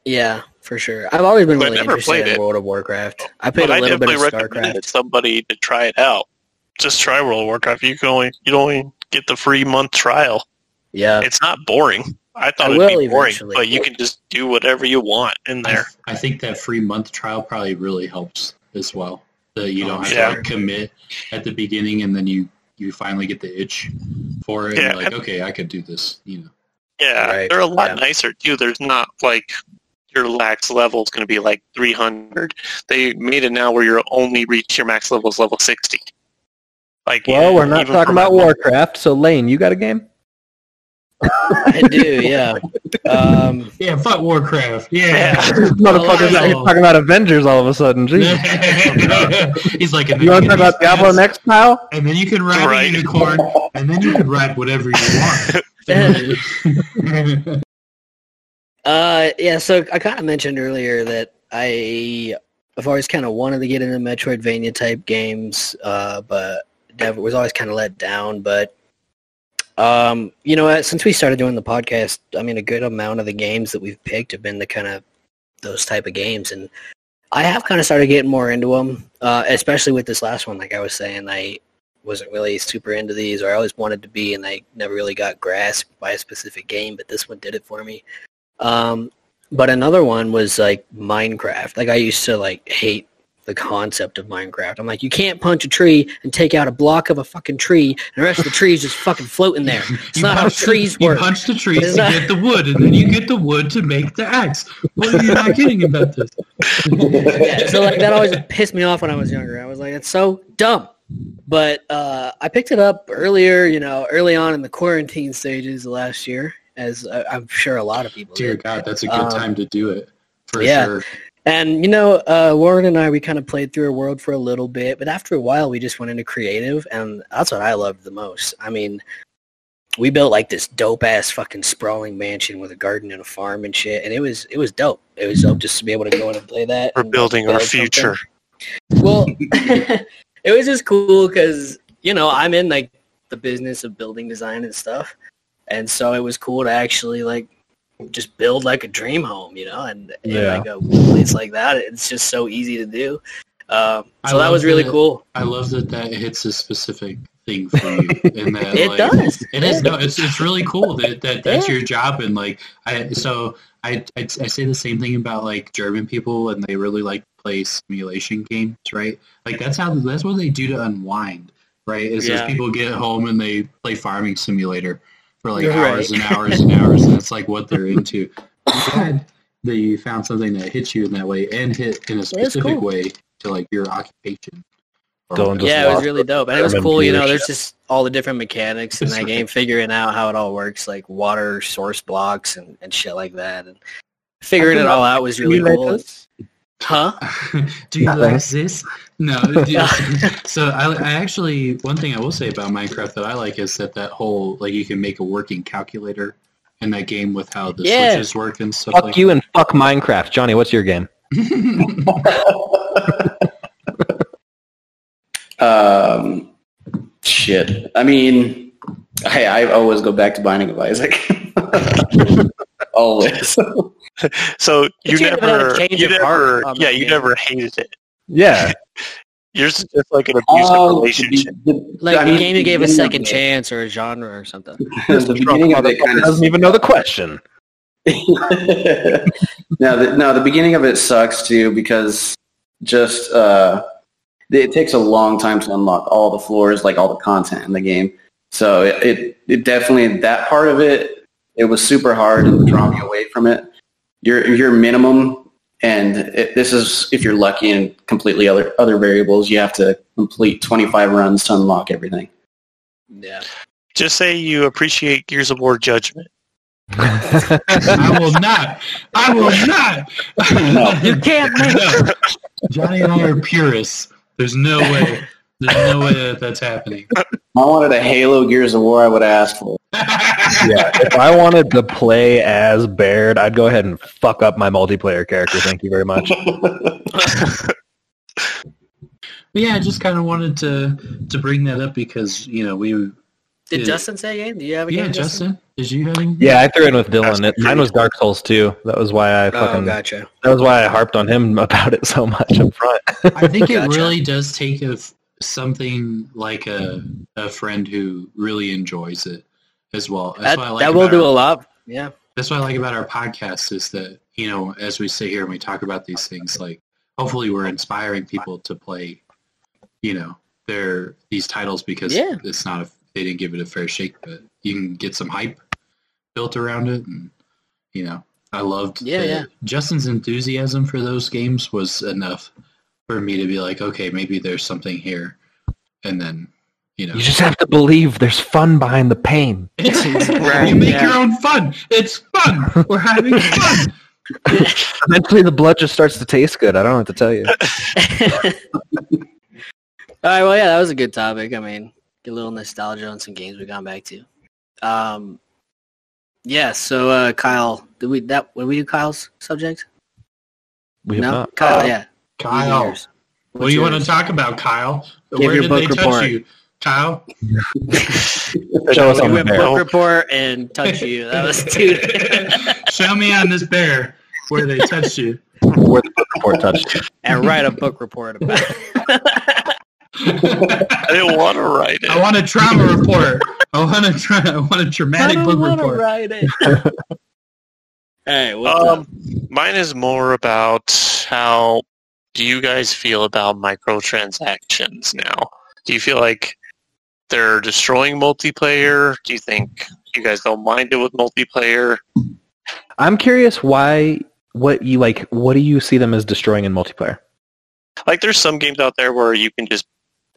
Yeah, for sure. I've always been but really interested in it. World of Warcraft. I played but a little bit of StarCraft. Somebody to try it out. Just try World of Warcraft. You can only you only get the free month trial. Yeah, it's not boring. I thought it would be boring, eventually. But you can just do whatever you want in there. I, I think that free month trial probably really helps as well. So you don't have yeah. to like commit at the beginning, and then you, you finally get the itch for it. Yeah. And you're like, okay, I could do this. You know. Yeah, right. They're a lot yeah. nicer too. There's not like your max level is going to be like three hundred. They made it now where you're only reach your max level is level sixty. Like, well, we're not talking about Warcraft, so Lane, you got a game? I do, yeah. Um, yeah, fuck Warcraft. Yeah. Motherfucker's not talking about Avengers all of a sudden. Jesus. He's like, you want to talk about Diablo next, pal? And then you can ride right. a unicorn, and then you can ride whatever you want. uh, yeah, so I kind of mentioned earlier that I, I've always kind of wanted to get into Metroidvania-type games, uh, but Dev was always kind of let down, but Um, you know, since we started doing the podcast, I mean, a good amount of the games that we've picked have been the kind of those type of games, and I have kind of started getting more into them, uh, especially with this last one. Like I was saying, I wasn't really super into these, or I always wanted to be, and I never really got grasped by a specific game, but this one did it for me. Um, but another one was, like, Minecraft. Like, I used to, like, hate the concept of Minecraft. I'm like, you can't punch a tree and take out a block of a fucking tree, and the rest of the tree is just fucking floating there. It's not how trees work. You punch the trees to get the wood, and then you get the wood to make the axe. What are you not kidding about this? Yeah, so like that always pissed me off when I was younger. I was like, it's so dumb. But uh, I picked it up earlier, you know, early on in the quarantine stages last year, as uh, I'm sure a lot of people Dear did. God, that's a good um, time to do it, for yeah. sure. And, you know, uh, Warren and I, we kind of played through a world for a little bit, but after a while we just went into creative, and that's what I loved the most. I mean, we built, like, this dope-ass fucking sprawling mansion with a garden and a farm and shit, and it was it was dope. It was dope just to be able to go in and play that. We're building our future. Something. Well, it was just cool because, you know, I'm in, like, the business of building design and stuff, and so it was cool to actually, like, just build like a dream home, you know, and, and yeah. like a place like that. It's just so easy to do. Um, so that was really that, cool. I love that that hits a specific thing for you. And that, it like, does. It is. No, it's it's really cool that, that that's yeah. your job. And like, I so I, I I say the same thing about like German people, and they really like to play simulation games, right? Like that's how that's what they do to unwind, right? Is yeah. people get home and they play Farming Simulator for like right. hours and hours and hours, and it's like what they're into. I'm glad that you found something that hits you in that way, and hit in a specific cool. way to like your occupation. Don't yeah, it was really dope, and it was cool. You know, there's just all the different mechanics in that game, figuring out how it all works, like water source blocks and, and shit like that, and figuring it all out was really cool. Huh? Do you Not like that. this? No. You, so I, I actually, one thing I will say about Minecraft that I like is that that whole, like, you can make a working calculator in that game with how the yeah. switches work and stuff fuck like that. Fuck you and fuck Minecraft. Johnny, what's your game? um, shit. I mean, hey, I always go back to Binding of Isaac. Always. So you never, you never, yeah, you never hated it. Yeah. Yours is just like an abusive oh, relationship. The, the, like I mean, the game you gave a second chance or a genre or something. The beginning of it kind of doesn't even know the question. no, the, no, the beginning of it sucks too because just uh, it takes a long time to unlock all the floors, like all the content in the game. So it, it, it definitely, that part of it, it was super hard and draw me away from it. Your your minimum. And it, this is if you're lucky and completely other other variables. You have to complete twenty-five runs to unlock everything. Yeah. Just say you appreciate Gears of War Judgment. I will not. I will not. No. You can't make it. Johnny and I are purists. There's no way. There's no way that that's happening. If I wanted a Halo Gears of War, I would ask for it. Yeah, if I wanted to play as Baird, I'd go ahead and fuck up my multiplayer character. Thank you very much. But yeah, I just kind of wanted to to bring that up because, you know, we... Did it, Justin say a game? Do you have a yeah, game, Justin? Justin? Did you have a game? Yeah, I threw in with Dylan. It, mine was Dark Souls two. That was why I fucking... Oh, gotcha. That was why I harped on him about it so much up front. I think gotcha. It really does take a... something like a a friend who really enjoys it as well. That's that, what I like that will do our, a lot. Yeah. That's what I like about our podcast is that, you know, as we sit here and we talk about these things, like hopefully we're inspiring people to play, you know, their these titles because yeah. it's not a, they didn't give it a fair shake, but you can get some hype built around it, and you know, I loved yeah, yeah. Justin's enthusiasm for those games was enough for me to be like, okay, maybe there's something here, and then you know, you just have to believe there's fun behind the pain. It's, it's, right, you make yeah. your own fun. It's fun. We're having fun. Eventually, the blood just starts to taste good. I don't have to tell you. All right. Well, yeah, that was a good topic. I mean, a little nostalgia on some games we've gone back to. Um, yeah. So, uh, Kyle, did we that? Did we do Kyle's subject? We have no? not. Kyle, uh, yeah. Kyle, What's what do you yours? want to talk about, Kyle? Give Where did they report. touch you, Kyle? Show us on the book report and touch you. That was too. Show me on this bear where they touched you. Where the book report touched you. And write a book report about it. I didn't want to write it. I want a trauma report. I want a tra- I want a traumatic book report. I don't want to write it. All right. What's um, up? Mine is more about how. Do you guys feel about microtransactions now? Do you feel like they're destroying multiplayer? Do you think you guys don't mind it with multiplayer? I'm curious why, what you like, what do you see them as destroying in multiplayer? Like there's some games out there where you can just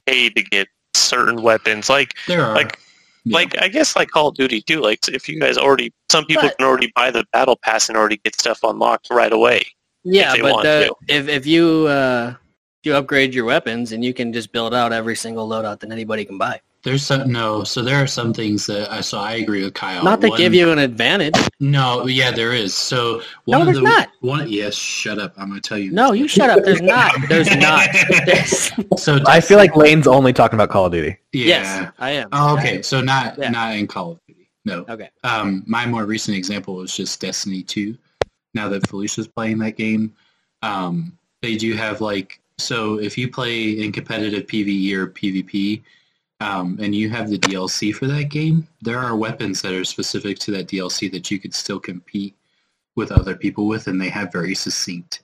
pay to get certain weapons. Like, there are. like, yeah. like I guess like Call of Duty too. Like if you guys already, some people but, can already buy the battle pass and already get stuff unlocked right away. Yeah, but the, if if you uh, you upgrade your weapons and you can just build out every single loadout that anybody can buy. There's some, no, so there are some things that I so I agree with Kyle. Not to one, give you an advantage. No, yeah, there is. So one no, there's of the, not. One, yes, shut up. I'm gonna tell you. No, you shut up. There's not. There's not. There's, so I feel like Lane's only talking about Call of Duty. Yeah. Yes, I am. Oh, okay, so not yeah. not in Call of Duty. No. Okay. Um, my more recent example was just Destiny two. Now that Felicia's playing that game, um, they do have, like, so if you play in competitive PvE or PvP, um, and you have the D L C for that game, there are weapons that are specific to that D L C that you could still compete with other people with, and they have very succinct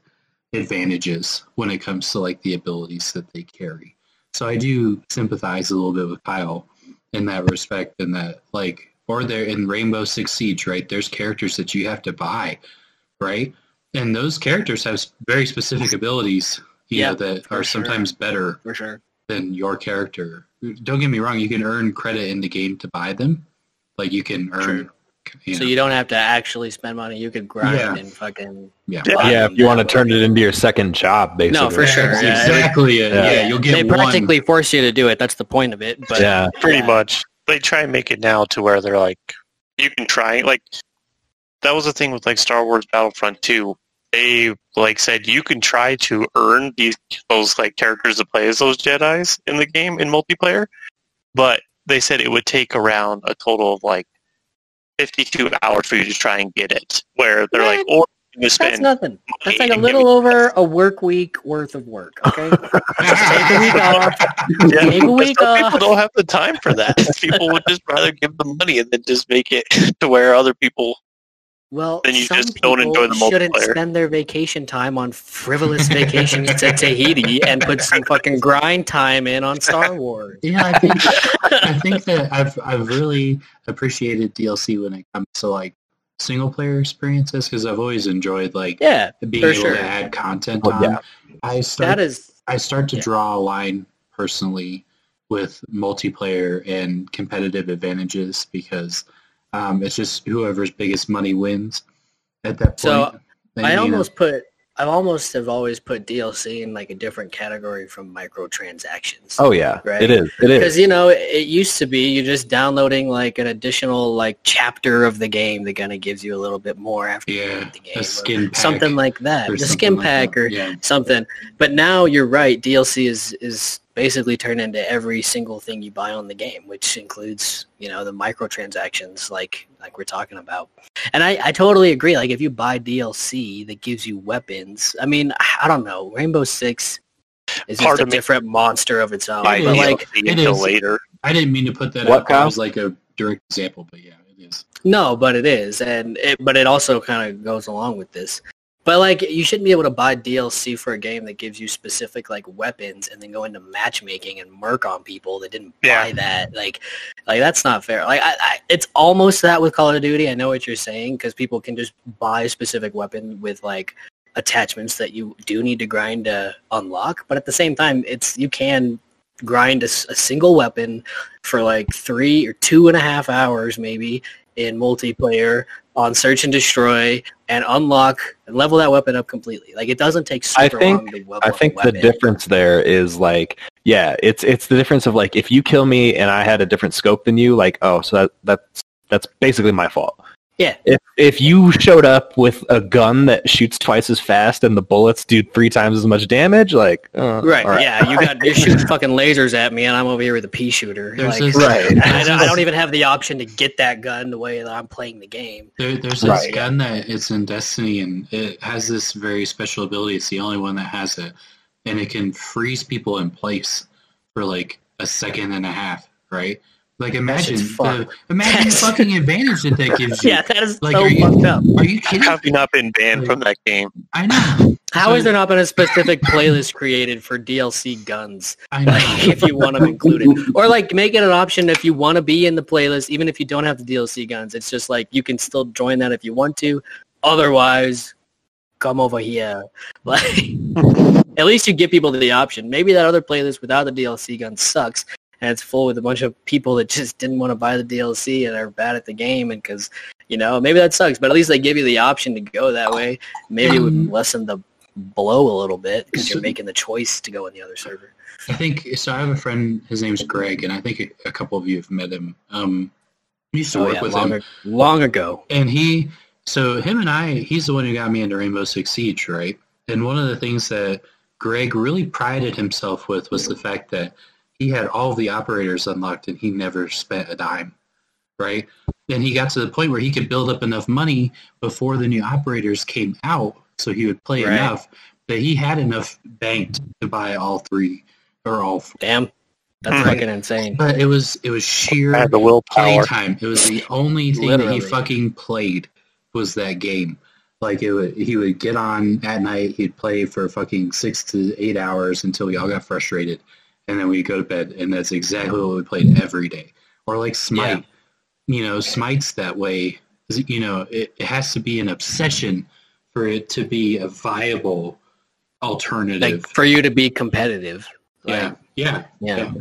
advantages when it comes to, like, the abilities that they carry. So I do sympathize a little bit with Kyle in that respect, in that, like, or they're in Rainbow Six Siege, right? There's characters that you have to buy, right? And those characters have very specific abilities, you yeah, know, that are sometimes sure. better for sure. than your character. Don't get me wrong, you can earn credit in the game to buy them. Like, you can earn... You so know. you don't have to actually spend money. You could grind yeah. and fucking... Yeah, yeah if you want to turn it into your second job, basically. No, for sure. That's yeah. exactly it. Yeah. yeah, you'll get They practically one. force you to do it. That's the point of it. But yeah. Pretty yeah. much. They try and make it now to where they're like, you can try... like. That was the thing with like Star Wars Battlefront two. they like said you can try to earn these those like characters to play as those Jedis in the game in multiplayer, but they said it would take around a total of like fifty-two hours for you to try and get it. Where they're Man, like, or you can spend that's nothing. That's like a little over a work week worth of work. Okay, take a week off. Yeah. Take a week off. People don't have the time for that. People would just rather give them money and then just make it to where other people. Well, then you some just people don't enjoy the multiplayer. Shouldn't spend their vacation time on frivolous vacations to Tahiti and put some fucking grind time in on Star Wars. Yeah, I think I think that I've I've really appreciated D L C when it comes to like single player experiences because I've always enjoyed like yeah, being able sure. to add content oh, on. Yeah. I start that is, I start to yeah. draw a line personally with multiplayer and competitive advantages because. Um, it's just whoever's biggest money wins at that point. So and, I almost know. put, I almost have always put D L C in like a different category from microtransactions. Oh yeah, right? it is. It is because you know it used to be you're just downloading like an additional like chapter of the game that kind of gives you a little bit more after yeah, you beat the game, a skin pack something like that, the skin pack like or yeah. something. But now you're right, D L C is is. basically turn into every single thing you buy on the game, which includes, you know, the microtransactions like like we're talking about. And I, I totally agree. Like, if you buy D L C that gives you weapons, I mean, I don't know. Rainbow Six is just a different monster of its own. It but like, it is. Later. I didn't mean to put that up. That was like a direct example, but yeah, it is. No, but it is. and it, But it also kind of goes along with this. But, like, you shouldn't be able to buy D L C for a game that gives you specific, like, weapons and then go into matchmaking and murk on people that didn't yeah. buy that. Like, like that's not fair. Like, I, I, it's almost that with Call of Duty. I know what you're saying because people can just buy specific weapon with, like, attachments that you do need to grind to unlock. But at the same time, it's you can grind a, a single weapon for, like, three or two and a half hours maybe in multiplayer on search and destroy and unlock and level that weapon up completely. Like, it doesn't take super I think, long to level I think the difference there is like, yeah, it's it's the difference of like, if you kill me and I had a different scope than you, like, oh, so that that's that's basically my fault. Yeah. If if you showed up with a gun that shoots twice as fast and the bullets do three times as much damage, like uh, right, right, yeah, you got you shooting fucking lasers at me, and I'm over here with a pea shooter. Like, this, right, I don't, I don't even have the option to get that gun the way that I'm playing the game. There, there's this right. gun that it's in Destiny, and it has this very special ability. It's the only one that has it, and it can freeze people in place for like a second and a half, right? Like, imagine the, imagine the fucking advantage that that gives you. Yeah, that is like, so you, fucked up. Are you kidding? How have you not been banned like, from that game? I know. How so, is there not been a specific playlist created for D L C guns? I know. Like, if you want them included. Or, like, make it an option if you want to be in the playlist, even if you don't have the D L C guns. It's just, like, you can still join that if you want to. Otherwise, come over here. Like, at least you give people the option. Maybe that other playlist without the D L C gun sucks. And it's full with a bunch of people that just didn't want to buy the D L C and are bad at the game. And because, you know, maybe that sucks. But at least they give you the option to go that way. Maybe um, it would lessen the blow a little bit because so, you're making the choice to go in the other server. I think – so I have a friend. His name's Greg, and I think a, a couple of you have met him. Um, we used to oh, work yeah, with long him. A, long ago. And he – so him and I, he's the one who got me into Rainbow Six Siege, right? And one of the things that Greg really prided himself with was the fact that he had all the operators unlocked, and he never spent a dime, right? Then he got to the point where he could build up enough money before the new operators came out, so he would play right. enough that he had enough banked to buy all three or all four. Damn, that's right. fucking insane. But it was it was sheer I had the willpower. Playtime. It was the only thing Literally. that he fucking played was that game. Like, it would, he would get on at night, he'd play for fucking six to eight hours until we all got frustrated. And then we go to bed, and that's exactly what we played every day. Or like Smite. Yeah. You know, Smite's that way. You know, it, it has to be an obsession for it to be a viable alternative. Like, for you to be competitive. Yeah. Like, yeah. yeah. Yeah.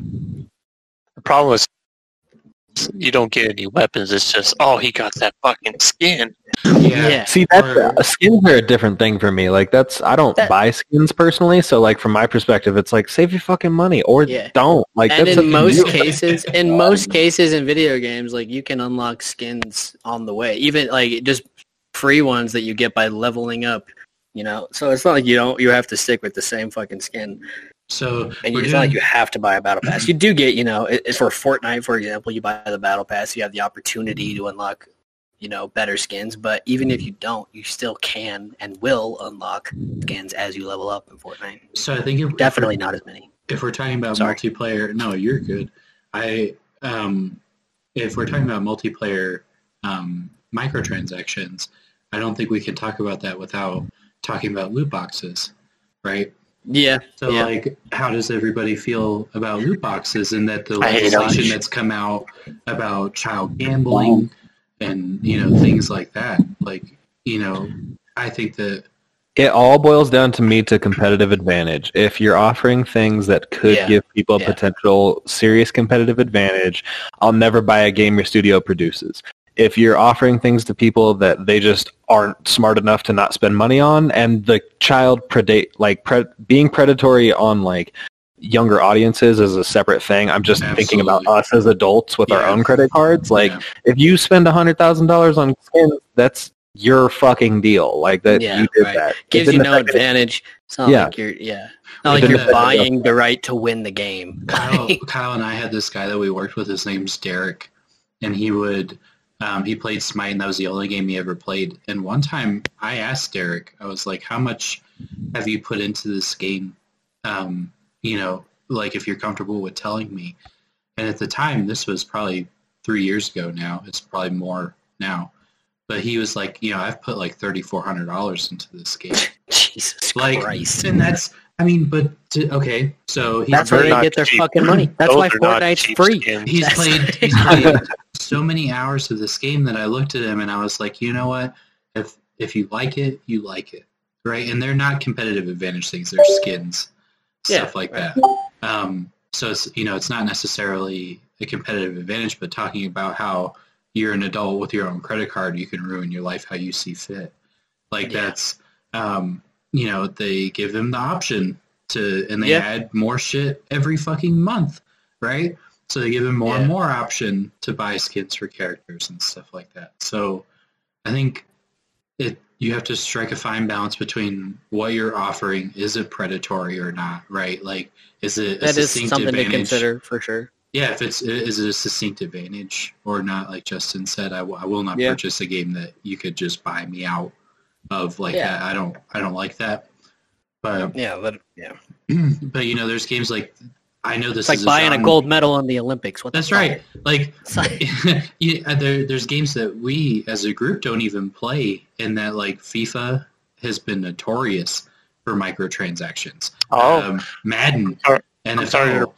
The problem is you don't get any weapons. It's just, oh, he got that fucking skin. Yeah. yeah. See, that's, uh, skins are a different thing for me. Like, that's I don't that, buy skins personally, so like from my perspective, it's like save your fucking money or yeah. don't. Like, and that's in most cases, in most cases in video games, like you can unlock skins on the way, even like just free ones that you get by leveling up you know? So it's not like you don't, you have to stick with the same fucking skin. So and it's doing... not like you have to buy a battle pass. You do get, you know, it, for Fortnite, for example, you buy the battle pass, you have the opportunity to unlock, you know, better skins. But even if you don't, you still can and will unlock skins as you level up in Fortnite. So I think if, definitely if not as many. If we're talking about Sorry. multiplayer, no, you're good. I um, if we're talking about multiplayer um, microtransactions, I don't think we can talk about that without talking about loot boxes, right? Yeah. So, yeah. like, how does everybody feel about loot boxes and that the legislation that's come out about child gambling and, you know, things like that? Like, you know, I think that... It all boils down to me to competitive advantage. If you're offering things that could yeah. give people a yeah. potential serious competitive advantage, I'll never buy a game your studio produces. If you're offering things to people that they just aren't smart enough to not spend money on, and the child predate, like pre- being predatory on like younger audiences is a separate thing. I'm just Absolutely. thinking about us as adults with yeah. our own credit cards. Like yeah. if you spend a hundred thousand dollars on skins, that's your fucking deal. Like that yeah, you did right. that. Gives you no advantage. It's not yeah. like you're yeah. Not like you're buying the right to win the game. Kyle, Kyle and I had this guy that we worked with, his name's Derek, and he would Um, he played Smite, and that was the only game he ever played. And one time, I asked Derek, I was like, how much have you put into this game? Um, you know, like, if you're comfortable with telling me. And at the time, this was probably three years ago now. It's probably more now. But he was like, you know, I've put, like, three thousand four hundred dollars into this game. Jesus like, Christ. And that's, I mean, but, to, okay, so. He that's where they get their cheap. fucking money. That's Those why Fortnite's free. Skins. He's that's played, he's played. so many hours of this game that I looked at him and I was like, you know what? If if you like it, you like it, right? And they're not competitive advantage things; they're skins, yeah, stuff like right. that. Um, so it's you know, it's not necessarily a competitive advantage, but talking about how you're an adult with your own credit card, you can ruin your life how you see fit. Like yeah. that's um, you know, they give them the option to, and they yeah. add more shit every fucking month, right? So they give him more yeah. and more option to buy skins for characters and stuff like that. So I think it you have to strike a fine balance between what you're offering. Is it predatory or not, right? Like, is it that a is distinct something advantage? to consider for sure. Yeah, if it's is it a distinct advantage or not? Like Justin said, I, w- I will not yeah. purchase a game that you could just buy me out of like yeah. that. I don't I don't like that. But yeah, but yeah, but you know, there's games like. I know this it's like is buying a, genre... a gold medal in the Olympics. What That's the right. Like, you, there, there's games that we as a group don't even play, and that like FIFA has been notorious for microtransactions. Oh, um, Madden, N F L.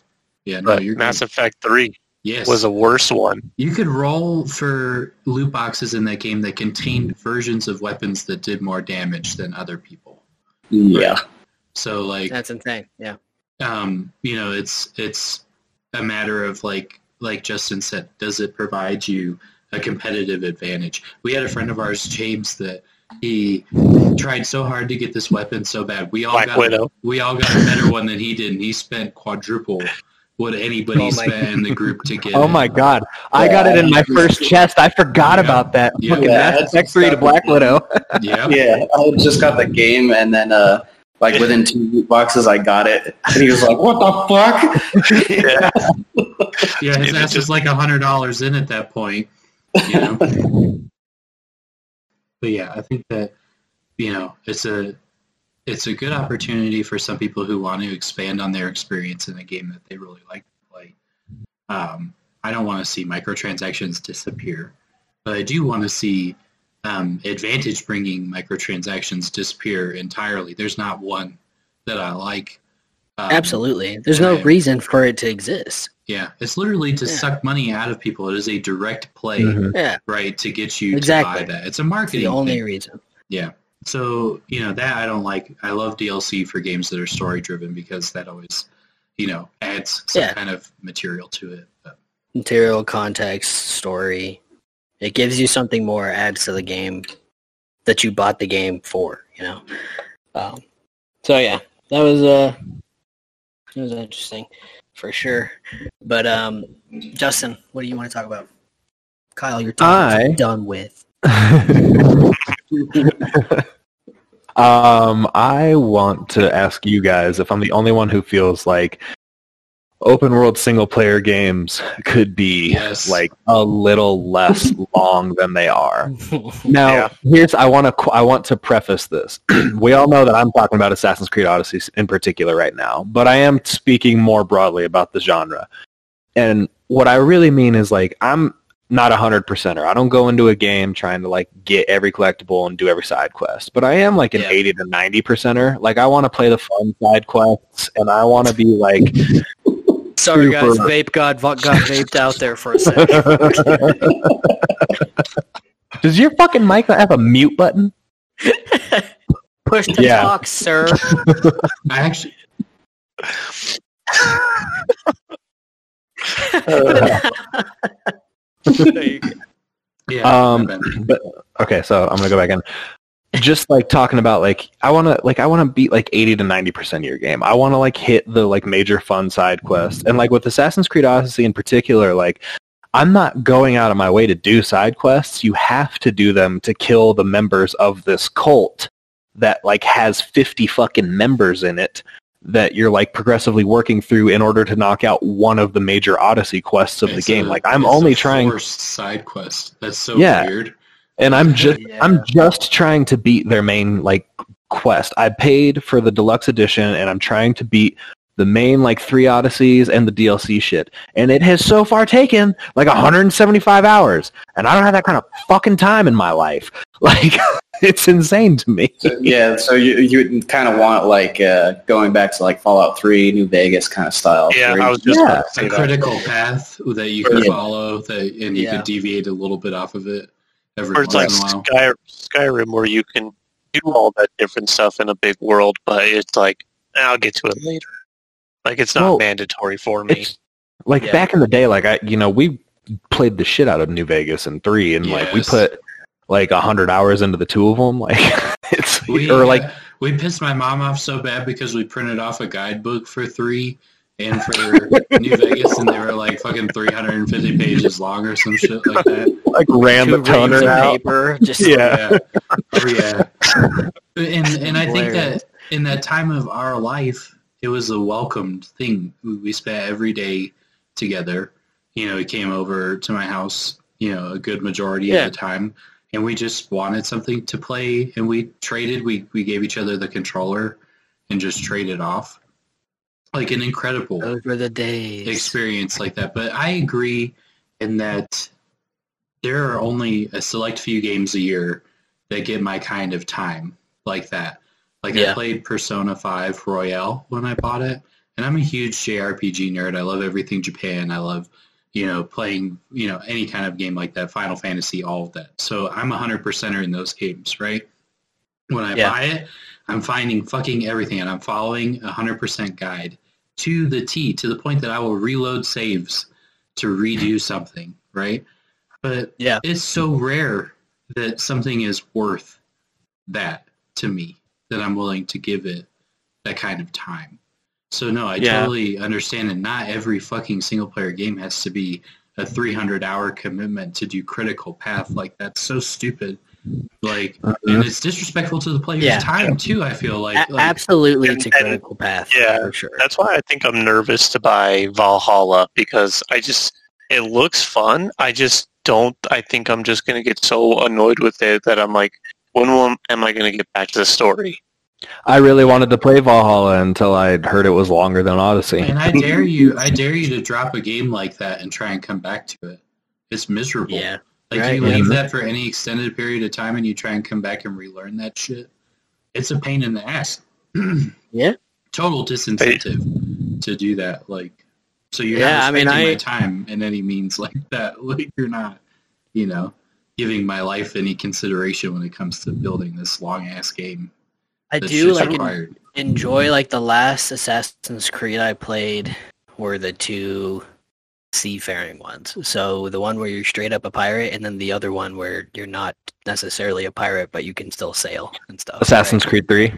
Yeah, no, you're Mass Effect three. Yes, was a worse one. You could roll for loot boxes in that game that contained versions of weapons that did more damage than other people. Yeah. Right? So like that's insane. Yeah. Um, you know, it's it's a matter of like like Justin said, does it provide you a competitive advantage? We had a friend of ours, James, that he tried so hard to get this weapon so bad. We all Black got Widow. we all got a better one than he did, and he spent quadruple what anybody oh spent God. in the group to get. Oh my it. God! I got it in my first chest. I forgot yeah. about that. Yeah, Fucking yeah, that's next three to Black Widow. yeah, yeah. I just got the game, and then uh. Like, within two loot boxes, I got it. And he was like, what the fuck? Yeah, yeah his ass was like one hundred dollars in at that point. You know? But, yeah, I think that, you know, it's a it's a good opportunity for some people who want to expand on their experience in a game that they really like to play. Um, I don't want to see microtransactions disappear, but I do want to see... Um, advantage bringing microtransactions disappear entirely. There's not one that I like. Um, Absolutely. There's no I, reason for it to exist. Yeah. It's literally to yeah. suck money out of people. It is a direct play, mm-hmm. right, to get you exactly. to buy that. It's a marketing It's the only thing. reason. Yeah. So, you know, that I don't like. I love D L C for games that are story-driven because that always, you know, adds some yeah. kind of material to it. But. Material, context, story. It gives you something more, adds to the game that you bought the game for, you know. Um, so yeah, that was uh, that was interesting for sure. But um, Justin, what do you want to talk about? Kyle, your time is done with. Um, I want to ask you guys if I'm the only one who feels like open world single player games could be yes. like a little less long than they are. Now, yeah. here's I want to I want to preface this. We all know that I'm talking about Assassin's Creed Odyssey in particular right now, but I am speaking more broadly about the genre. And what I really mean is like I'm not a hundred percenter. I don't go into a game trying to like get every collectible and do every side quest, but I am like an yeah. eighty to ninety percenter. Like I want to play the fun side quests, and I want to be like. Sorry, guys. Vape God got vaped out there for a second. Does your fucking mic not have a mute button? Push the yeah. talk, sir. I actually. uh. yeah, um. But, okay, so I'm gonna go back in. Just like talking about like I want to like I want to beat like eighty to ninety percent of your game. I want to like hit the like major fun side quest. And like with Assassin's Creed Odyssey in particular, like I'm not going out of my way to do side quests. You have to do them to kill the members of this cult that like has fifty fucking members in it that you're like progressively working through in order to knock out one of the major Odyssey quests of it's the game. A, like I'm it's only a trying forced side quest. That's so yeah. weird. And I'm just yeah. I'm just trying to beat their main like quest. I paid for the deluxe edition, and I'm trying to beat the main like three Odysseys and the D L C shit. And it has so far taken like one hundred seventy-five hours, and I don't have that kind of fucking time in my life. Like it's insane to me. So, yeah, so you you kind of want like uh, going back to like Fallout three, New Vegas kind of style. Yeah, I was just yeah. a critical path that you could yeah. follow, that and you yeah. could deviate a little bit off of it. Or it's like Skyrim, Skyrim, where you can do all that different stuff in a big world, but it's like, I'll get to it later. Like, it's not well, mandatory for me. Like, yeah. back in the day, like, I, you know, we played the shit out of New Vegas in three, and, yes. like, we put, like, one hundred hours into the two of them. Like, it's, we, or, like... Uh, we pissed my mom off so bad because we printed off a guidebook for three, and for New Vegas, and they were like fucking three hundred fifty pages long or some shit like that. Like ran Two the toner out. Paper, just yeah. Like, yeah. Oh, yeah. And, and I think that in that time of our life, it was a welcomed thing. We spent every day together. You know, he came over to my house, you know, a good majority yeah. of the time, and we just wanted something to play, and we traded. We, we gave each other the controller and just traded off. Like an incredible over the days. Experience like that. But I agree in that there are only a select few games a year that get my kind of time like that. Like yeah. I played Persona five Royale when I bought it, and I'm a huge J R P G nerd. I love everything Japan. I love, you know, playing, you know, any kind of game like that, Final Fantasy, all of that. So I'm one hundred percenter in those games, right? When I yeah. buy it, I'm finding fucking everything, and I'm following a hundred percent guide to the T, to the point that I will reload saves to redo something, right? But yeah. it's so rare that something is worth that to me, that I'm willing to give it that kind of time. So no, I yeah. totally understand that not every fucking single player game has to be a three hundred hour commitment to do Critical Path. Like, that's so stupid. Like, and it's disrespectful to the player's yeah. time too. I feel like, like absolutely and, it's a Critical Path. Yeah, for sure. That's why I think I'm nervous to buy Valhalla, because I just it looks fun. I just don't. I think I'm just gonna get so annoyed with it that I'm like, when will, am I gonna get back to the story? I really wanted to play Valhalla until I heard it was longer than Odyssey. And I dare you, I dare you to drop a game like that and try and come back to it. It's miserable. Yeah. Like, right, you leave yeah. that for any extended period of time and you try and come back and relearn that shit, it's a pain in the ass. yeah. Total disincentive I, to do that. Like, so you're yeah, not respecting I mean, I, my time in any means like that. Like, you're not, you know, giving my life any consideration when it comes to building this long-ass game. I do, like, en- enjoy, like, the last Assassin's Creed I played were the two... seafaring ones. So the one where you're straight up a pirate, and then the other one where you're not necessarily a pirate, but you can still sail and stuff. Assassin's right? Creed three.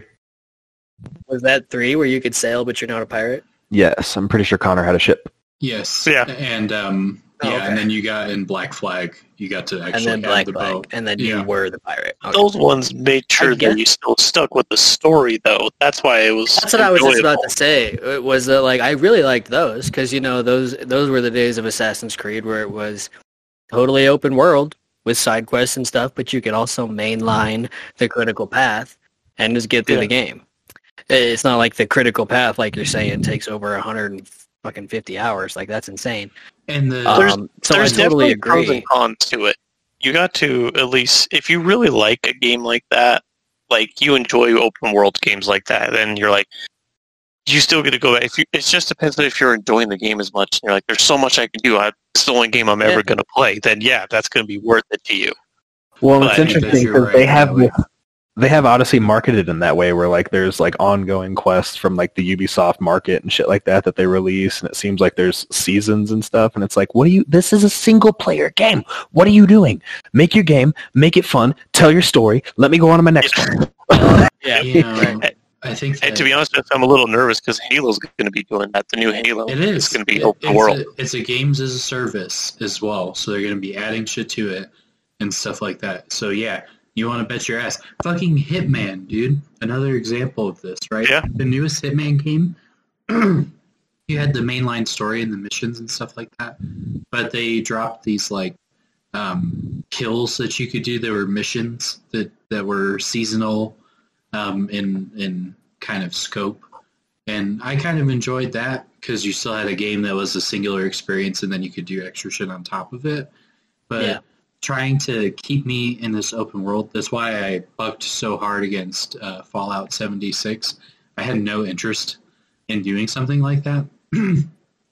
Was that three where you could sail, but you're not a pirate? Yes, I'm pretty sure Connor had a ship. Yes. Yeah. And um, Oh, yeah, okay. And then you got in Black Flag, you got to actually and then Black the Flag, boat. And then yeah. you were the pirate. Okay. Those ones made sure that you still stuck with the story, though. That's why it was That's what enjoyable. I was just about to say. It was that, like, I really liked those, because, you know, those those were the days of Assassin's Creed where it was totally open world with side quests and stuff, but you could also mainline the critical path and just get through yeah. the game. It's not like the critical path, like you're saying, takes over one hundred fucking fifty hours. Like, that's insane. And the, there's, um, so there's I totally agree. Pros and cons to it. You got to, at least, if you really like a game like that, like, you enjoy open world games like that, then you're like, you still get to go back. If you, it just depends on if you're enjoying the game as much. You're like, there's so much I can do. I, it's the only game I'm yeah. ever going to play. Then, yeah, that's going to be worth it to you. Well, but it's interesting because right, they have... Yeah. They have Odyssey marketed in that way, where like there's like ongoing quests from like the Ubisoft market and shit like that that they release, and it seems like there's seasons and stuff, and it's like, what do you? This is a single player game. What are you doing? Make your game, make it fun, tell your story. Let me go on to my next one. yeah, you know, I think. That, and to be honest, I'm a little nervous because Halo's going to be doing that. The new Halo, it is going to be it, open it's world. A, it's a games as a service as well, so they're going to be adding shit to it and stuff like that. So yeah. You want to bet your ass. Fucking Hitman, dude. Another example of this, right? Yeah. The newest Hitman game, you had the mainline story and the missions and stuff like that, but they dropped these, like, um, kills that you could do. There were missions that, that were seasonal um, in, in kind of scope, and I kind of enjoyed that because you still had a game that was a singular experience, and then you could do extra shit on top of it, but... Yeah. Trying to keep me in this open world. That's why I bucked so hard against uh, Fallout seventy-six. I had no interest in doing something like that.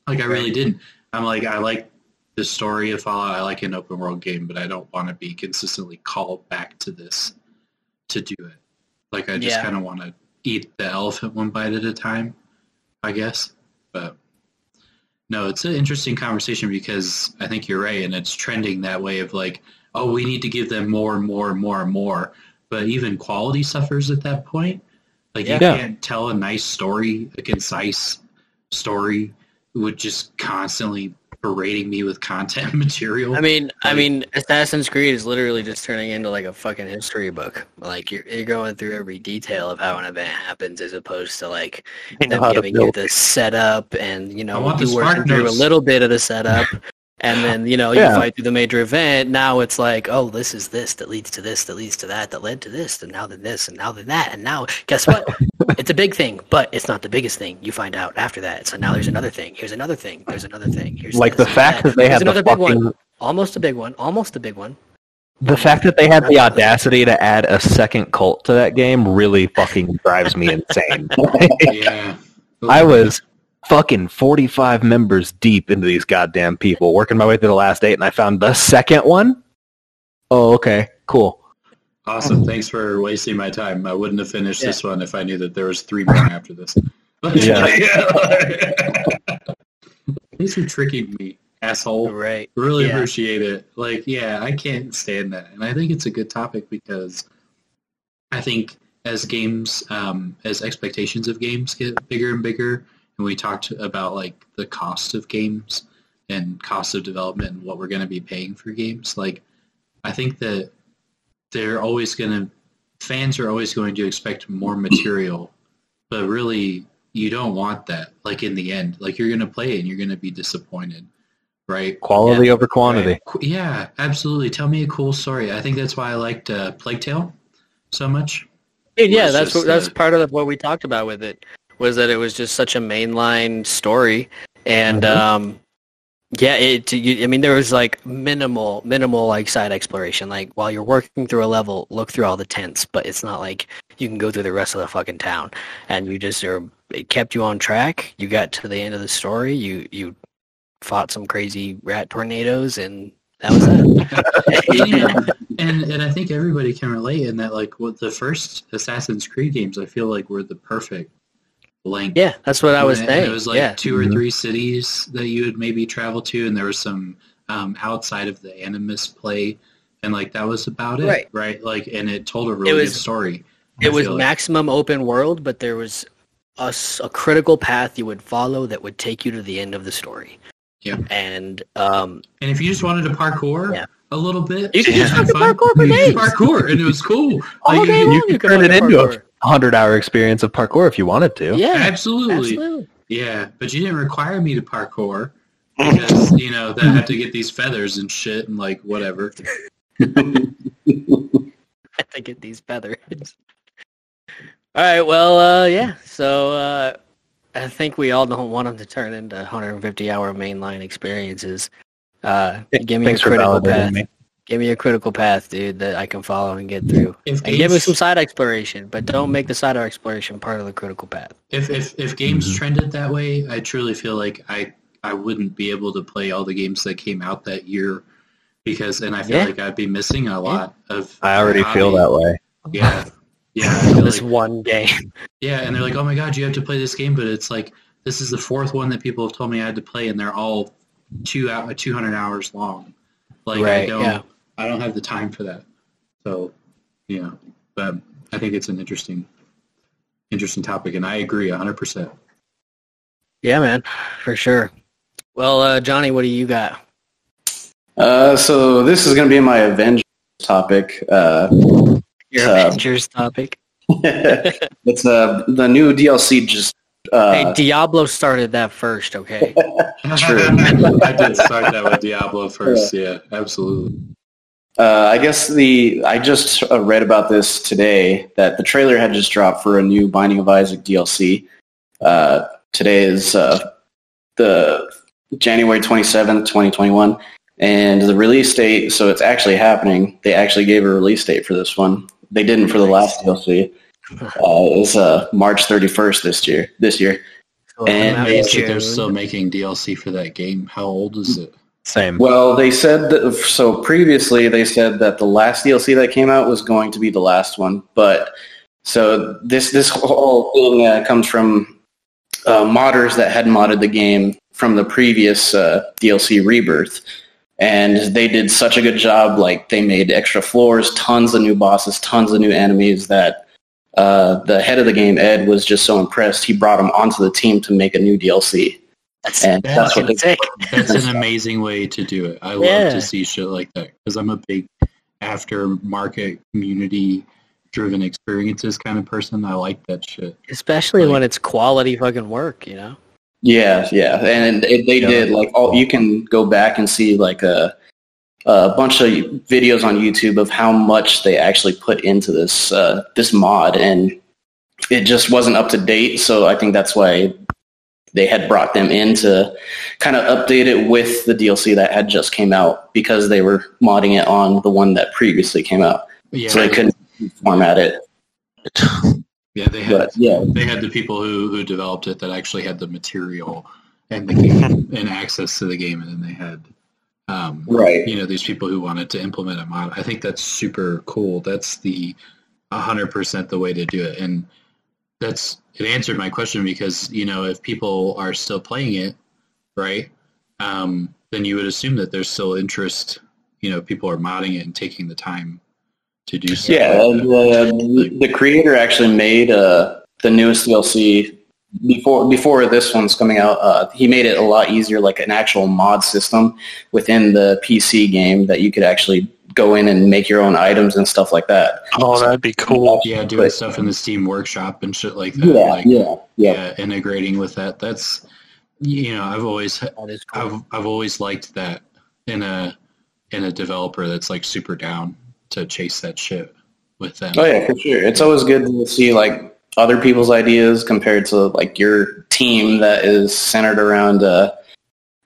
Like, I really didn't. I'm like, I like the story of Fallout. I like an open world game, but I don't want to be consistently called back to this to do it. Like, I just yeah. kind of want to eat the elephant one bite at a time, I guess. But... No, it's an interesting conversation because I think you're right, and it's trending that way of like, oh, we need to give them more and more and more and more. But even quality suffers at that point. Like, yeah. you can't tell a nice story, a concise story, with just constantly berating me with content material. I mean, like, I mean, Assassin's Creed is literally just turning into like a fucking history book. Like, you're, you're going through every detail of how an event happens, as opposed to like them giving you the setup, and you know you work through a little bit of the setup, and then you know you yeah. fight through the major event. Now it's like, oh, this is this that leads to this that leads to that that led to this, and now then this, and now then that, and now guess what? It's a big thing, but it's not the biggest thing. You find out after that. So now there's another thing. Here's another thing. There's another thing. Here's like the fact that, that they had the fucking... One. Almost a big one. Almost a big one. The fact that they had the audacity to add a second cult to that game really fucking drives me insane. yeah. I was fucking forty-five members deep into these goddamn people, working my way through the last eight, and I found the second one? Oh, okay. Cool. Awesome. Thanks for wasting my time. I wouldn't have finished yeah. this one if I knew that there was three more after this. Thanks for tricking me, asshole. Right. Really yeah. appreciate it. Like, yeah, I can't stand that. And I think it's a good topic because I think as games, um, as expectations of games get bigger and bigger, and we talked about, like, the cost of games and cost of development and what we're going to be paying for games, like, I think that they're always going to, fans are always going to expect more material, but really you don't want that. Like in the end, like you're going to play it and you're going to be disappointed, right? Quality yeah. over quantity. Right. Yeah, absolutely. Tell me a cool story. I think that's why I liked uh, Plague Tale so much. Dude, yeah, that's what, that's uh, part of what we talked about with it, was that it was just such a mainline story. And, mm-hmm. um, Yeah, it. You, I mean, there was like minimal, minimal like side exploration. Like while you're working through a level, look through all the tents, but it's not like you can go through the rest of the fucking town. And you just, are, it kept you on track. You got to the end of the story. You you fought some crazy rat tornadoes, and that was it. yeah. And and I think everybody can relate in that. Like what the first Assassin's Creed games, I feel like were the perfect. Length. Yeah, that's what I was and saying. It was like yeah. two or three cities that you would maybe travel to, and there was some um, outside of the Animus play, and like that was about it, right? right? Like, and it told a really was, good story. It I was maximum like. Open world, but there was a, a critical path you would follow that would take you to the end of the story. Yeah. And um, and if you just wanted to parkour yeah. a little bit, you could just have parkour for days. Parkour, and it was cool. All like, day you, long, you, you could turn it into parkour. A hundred-hour experience of parkour if you wanted to. Yeah, absolutely. absolutely. Yeah, but you didn't require me to parkour because you know that I have to get these feathers and shit and like whatever. I have to get these feathers. All right, well, uh, yeah, so uh, I think we all don't want them to turn into one hundred fifty hour mainline experiences. Uh, give me Thanks a critical path. Me. Give me a critical path, dude, that I can follow and get through. If and games... give me some side exploration, but don't make the side exploration part of the critical path. If if, if games mm-hmm. trended that way, I truly feel like I, I wouldn't be able to play all the games that came out that year. Because and I feel yeah. like I'd be missing a lot yeah. of. I already hobby. feel that way. Yeah, yeah. This like, one game. Yeah, and they're like, "Oh my god, you have to play this game," but it's like this is the fourth one that people have told me I had to play, and they're all two out two hundred hours long. Like right, I don't, yeah. I don't have the time for that. So, you know, but I think it's an interesting, interesting topic, and I agree a hundred percent. Yeah, man, for sure. Well, uh, Johnny, what do you got? Uh, so this is going to be my Avengers topic. Uh, Your uh, Avengers topic? It's uh, the new D L C just... Uh, hey, Diablo started that first, okay? True. I did start that with Diablo first, yeah, yeah absolutely. Uh, I guess the... I just uh, read about this today, that the trailer had just dropped for a new Binding of Isaac D L C. Uh, today is uh, the January twenty-seventh, twenty twenty-one. And the release date, so it's actually happening. They actually gave a release date for this one. They didn't for the last D L C. Uh, it was uh, March thirty-first this year. This year, oh, and they, they're still making D L C for that game. How old is it? Same. Well, they said that, so. Previously, they said that the last D L C that came out was going to be the last one. But so this this whole thing uh, comes from uh, modders that had modded the game from the previous uh, D L C Rebirth. And they did such a good job, like, they made extra floors, tons of new bosses, tons of new enemies, that uh, the head of the game, Ed, was just so impressed, he brought him onto the team to make a new D L C. That's, and that's, that's, what they that's an amazing way to do it. I yeah. love to see shit like that, because I'm a big aftermarket, community-driven experiences kind of person. I like that shit. Especially like, when it's quality fucking work, you know? Yeah, yeah, and it, they yeah. did. Like, all you can go back and see like a a bunch of videos on YouTube of how much they actually put into this uh, this mod, and it just wasn't up to date. So I think that's why they had brought them in to kind of update it with the D L C that had just came out, because they were modding it on the one that previously came out, yeah, so they couldn't format it. Yeah, they had but, yeah. they had the people who, who developed it that actually had the material and the game and access to the game, and then they had um, right. you know, these people who wanted to implement a mod. I think that's super cool. That's the one hundred percent the way to do it, and that's it answered my question, because you know if people are still playing it, right, um, then you would assume that there's still interest. You know, people are modding it and taking the time. To do so. Yeah, uh, the, the creator actually made uh, the newest D L C before before this one's coming out. Uh, he made it a lot easier, like an actual mod system within the P C game that you could actually go in and make your own items and stuff like that. Oh, so, that'd be cool. Yeah, doing but, stuff in the Steam Workshop and shit like that. Yeah, like, yeah, yeah, yeah. Integrating with that. That's, you know, I've always cool. I've I've always liked that in a in a developer that's like super down to chase that shit with them. Oh yeah, for sure. It's always good to see like other people's ideas compared to like your team that is centered around uh,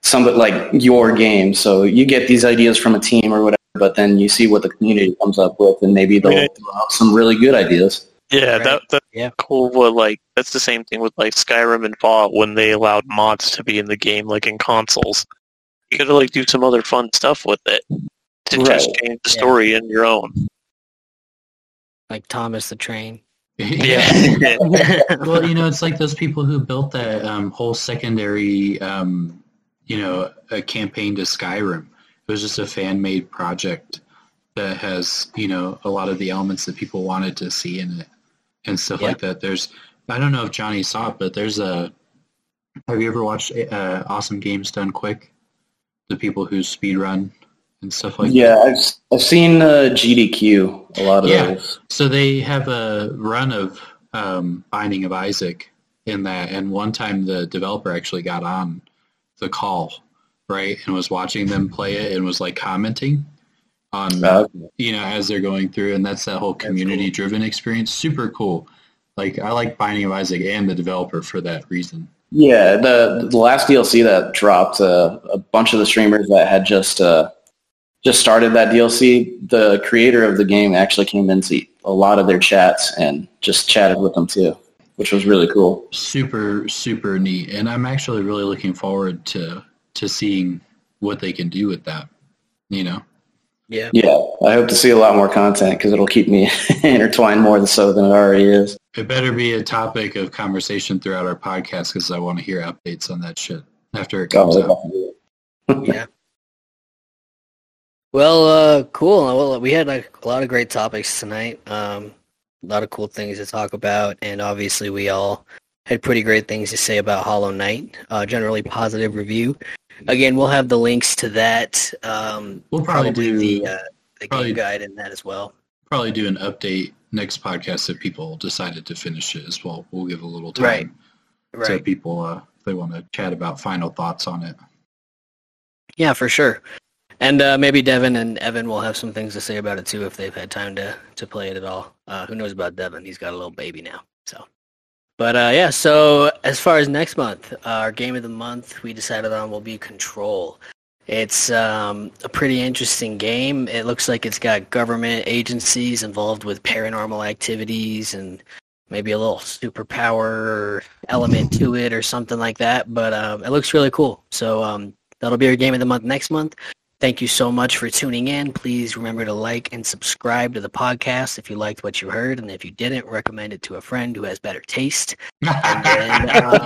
somebody like your game. So you get these ideas from a team or whatever, but then you see what the community comes up with, and maybe they'll right. throw out some really good ideas. Yeah, right. that that's yeah. cool. Well, like that's the same thing with like Skyrim and Fallout when they allowed mods to be in the game, like in consoles. You gotta like do some other fun stuff with it. To right. just change the story yeah. in your own. Like Thomas the Train. yeah. Well, you know, it's like those people who built that um, whole secondary, um, you know, a campaign to Skyrim. It was just a fan-made project that has, you know, a lot of the elements that people wanted to see in it and stuff yeah. like that. There's, I don't know if Johnny saw it, but there's a, have you ever watched uh, Awesome Games Done Quick? the people who speedrun and stuff like yeah, that. Yeah, I've, I've seen uh, G D Q, a lot of yeah. those. So they have a run of um, Binding of Isaac in that, and one time the developer actually got on the call, right, and was watching them play it and was, like, commenting on, uh, you know, as they're going through, and that's that whole community-driven cool. experience. Super cool. Like, I like Binding of Isaac and the developer for that reason. Yeah, the the last D L C that dropped, uh, a bunch of the streamers that had just uh, just started that D L C, the creator of the game actually came into a lot of their chats and just chatted with them too, which was really cool. Super, super neat. And I'm actually really looking forward to, to seeing what they can do with that, you know? Yeah, yeah. I hope to see a lot more content because it'll keep me intertwined more so than it already is. It better be a topic of conversation throughout our podcast because I want to hear updates on that shit after it comes oh, out. Yeah. yeah. Well, uh, cool. Well, we had like, a lot of great topics tonight. Um, a lot of cool things to talk about, and obviously we all had pretty great things to say about Hollow Knight. Uh, generally positive review. Again, we'll have the links to that. Um, we'll probably, probably do the, uh, the probably, game guide in that as well. Probably do an update next podcast if people decided to finish it as well. We'll give a little time right. Right. to people uh, if they want to chat about final thoughts on it. Yeah, for sure. And uh, maybe Devin and Evan will have some things to say about it too if they've had time to, to play it at all. Uh, who knows about Devin? He's got a little baby now, so. But, uh, yeah, so as far as next month, uh, our game of the month we decided on will be Control. It's um, a pretty interesting game. It looks like it's got government agencies involved with paranormal activities and maybe a little superpower element to it or something like that. But um, it looks really cool. So um, that'll be our game of the month next month. Thank you so much for tuning in. Please remember to like and subscribe to the podcast if you liked what you heard. And if you didn't, recommend it to a friend who has better taste. And then, um,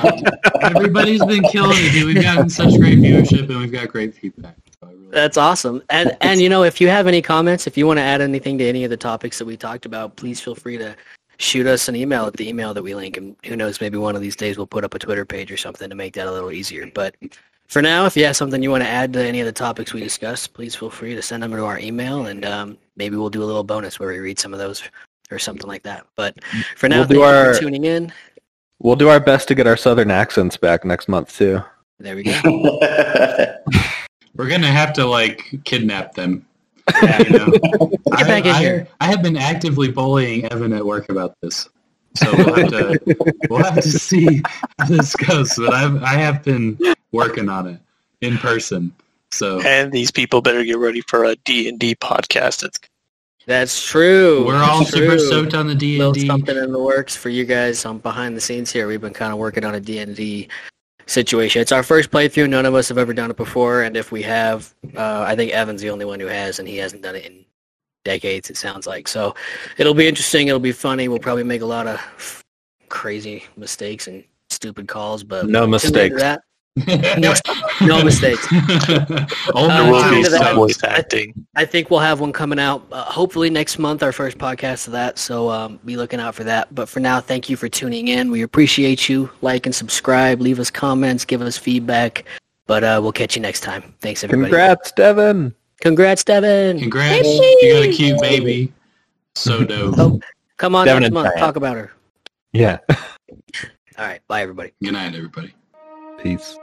everybody's been killing it, dude. We've gotten such great viewership, and we've got great feedback. So I really That's awesome. And, and, you know, if you have any comments, if you want to add anything to any of the topics that we talked about, please feel free to shoot us an email at the email that we link. And who knows, maybe one of these days we'll put up a Twitter page or something to make that a little easier. But for now, if you have something you want to add to any of the topics we discussed, please feel free to send them to our email, and um, maybe we'll do a little bonus where we read some of those or something like that. But for now, we'll thank you our, for tuning in. We'll do our best to get our southern accents back next month, too. There we go. We're going to have to, like, kidnap them. Yeah, you know? Get back I, in I, here. I have been actively bullying Evan at work about this, so we'll have to, we'll have to see how this goes. But I've, I have been working on it in person. So and these people better get ready for a D and D podcast. That's That's true. We're all That's super true. Stoked on the D and D. Build something in the works for you guys on behind the scenes here. We've been kind of working on a D and D situation. It's our first playthrough. None of us have ever done it before, and if we have, uh, I think Evan's the only one who has, and he hasn't done it in decades, it sounds like. So it'll be interesting. It'll be funny. We'll probably make a lot of f- crazy mistakes and stupid calls, but no mistakes. no, no mistakes. There will be some voice acting. I think we'll have one coming out uh, hopefully next month, our first podcast of that. So um, be looking out for that. But for now, thank you for tuning in. We appreciate you. Like and subscribe. Leave us comments. Give us feedback. But uh, we'll catch you next time. Thanks, everybody. Congrats, Devin. Congrats, Devin. Congrats. Baby. You got a cute baby. So dope. Oh, come on Devin next month. Talk about her. Yeah. All right. Bye, everybody. Good night, everybody. Peace.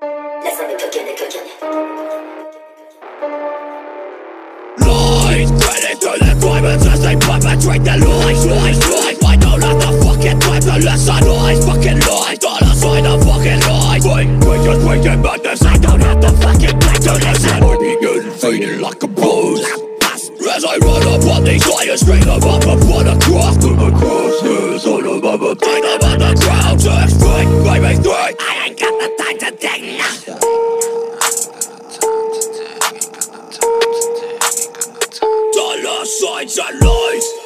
Lies, credit to the drivers as they perpetrate their lies, lies, lies. I don't have the fucking time to listen, lies, fucking lies. Dollar sign of fucking lies. We, we just waiting madness. I don't have the fucking time to listen. I begin fading like a bruise as I run up on these liars, straight up up upon a cross. To the crosses on the mother, tied up on the ground. Six, three, maybe three. I ain't got the time to dig nothing. Dollar signs and lies.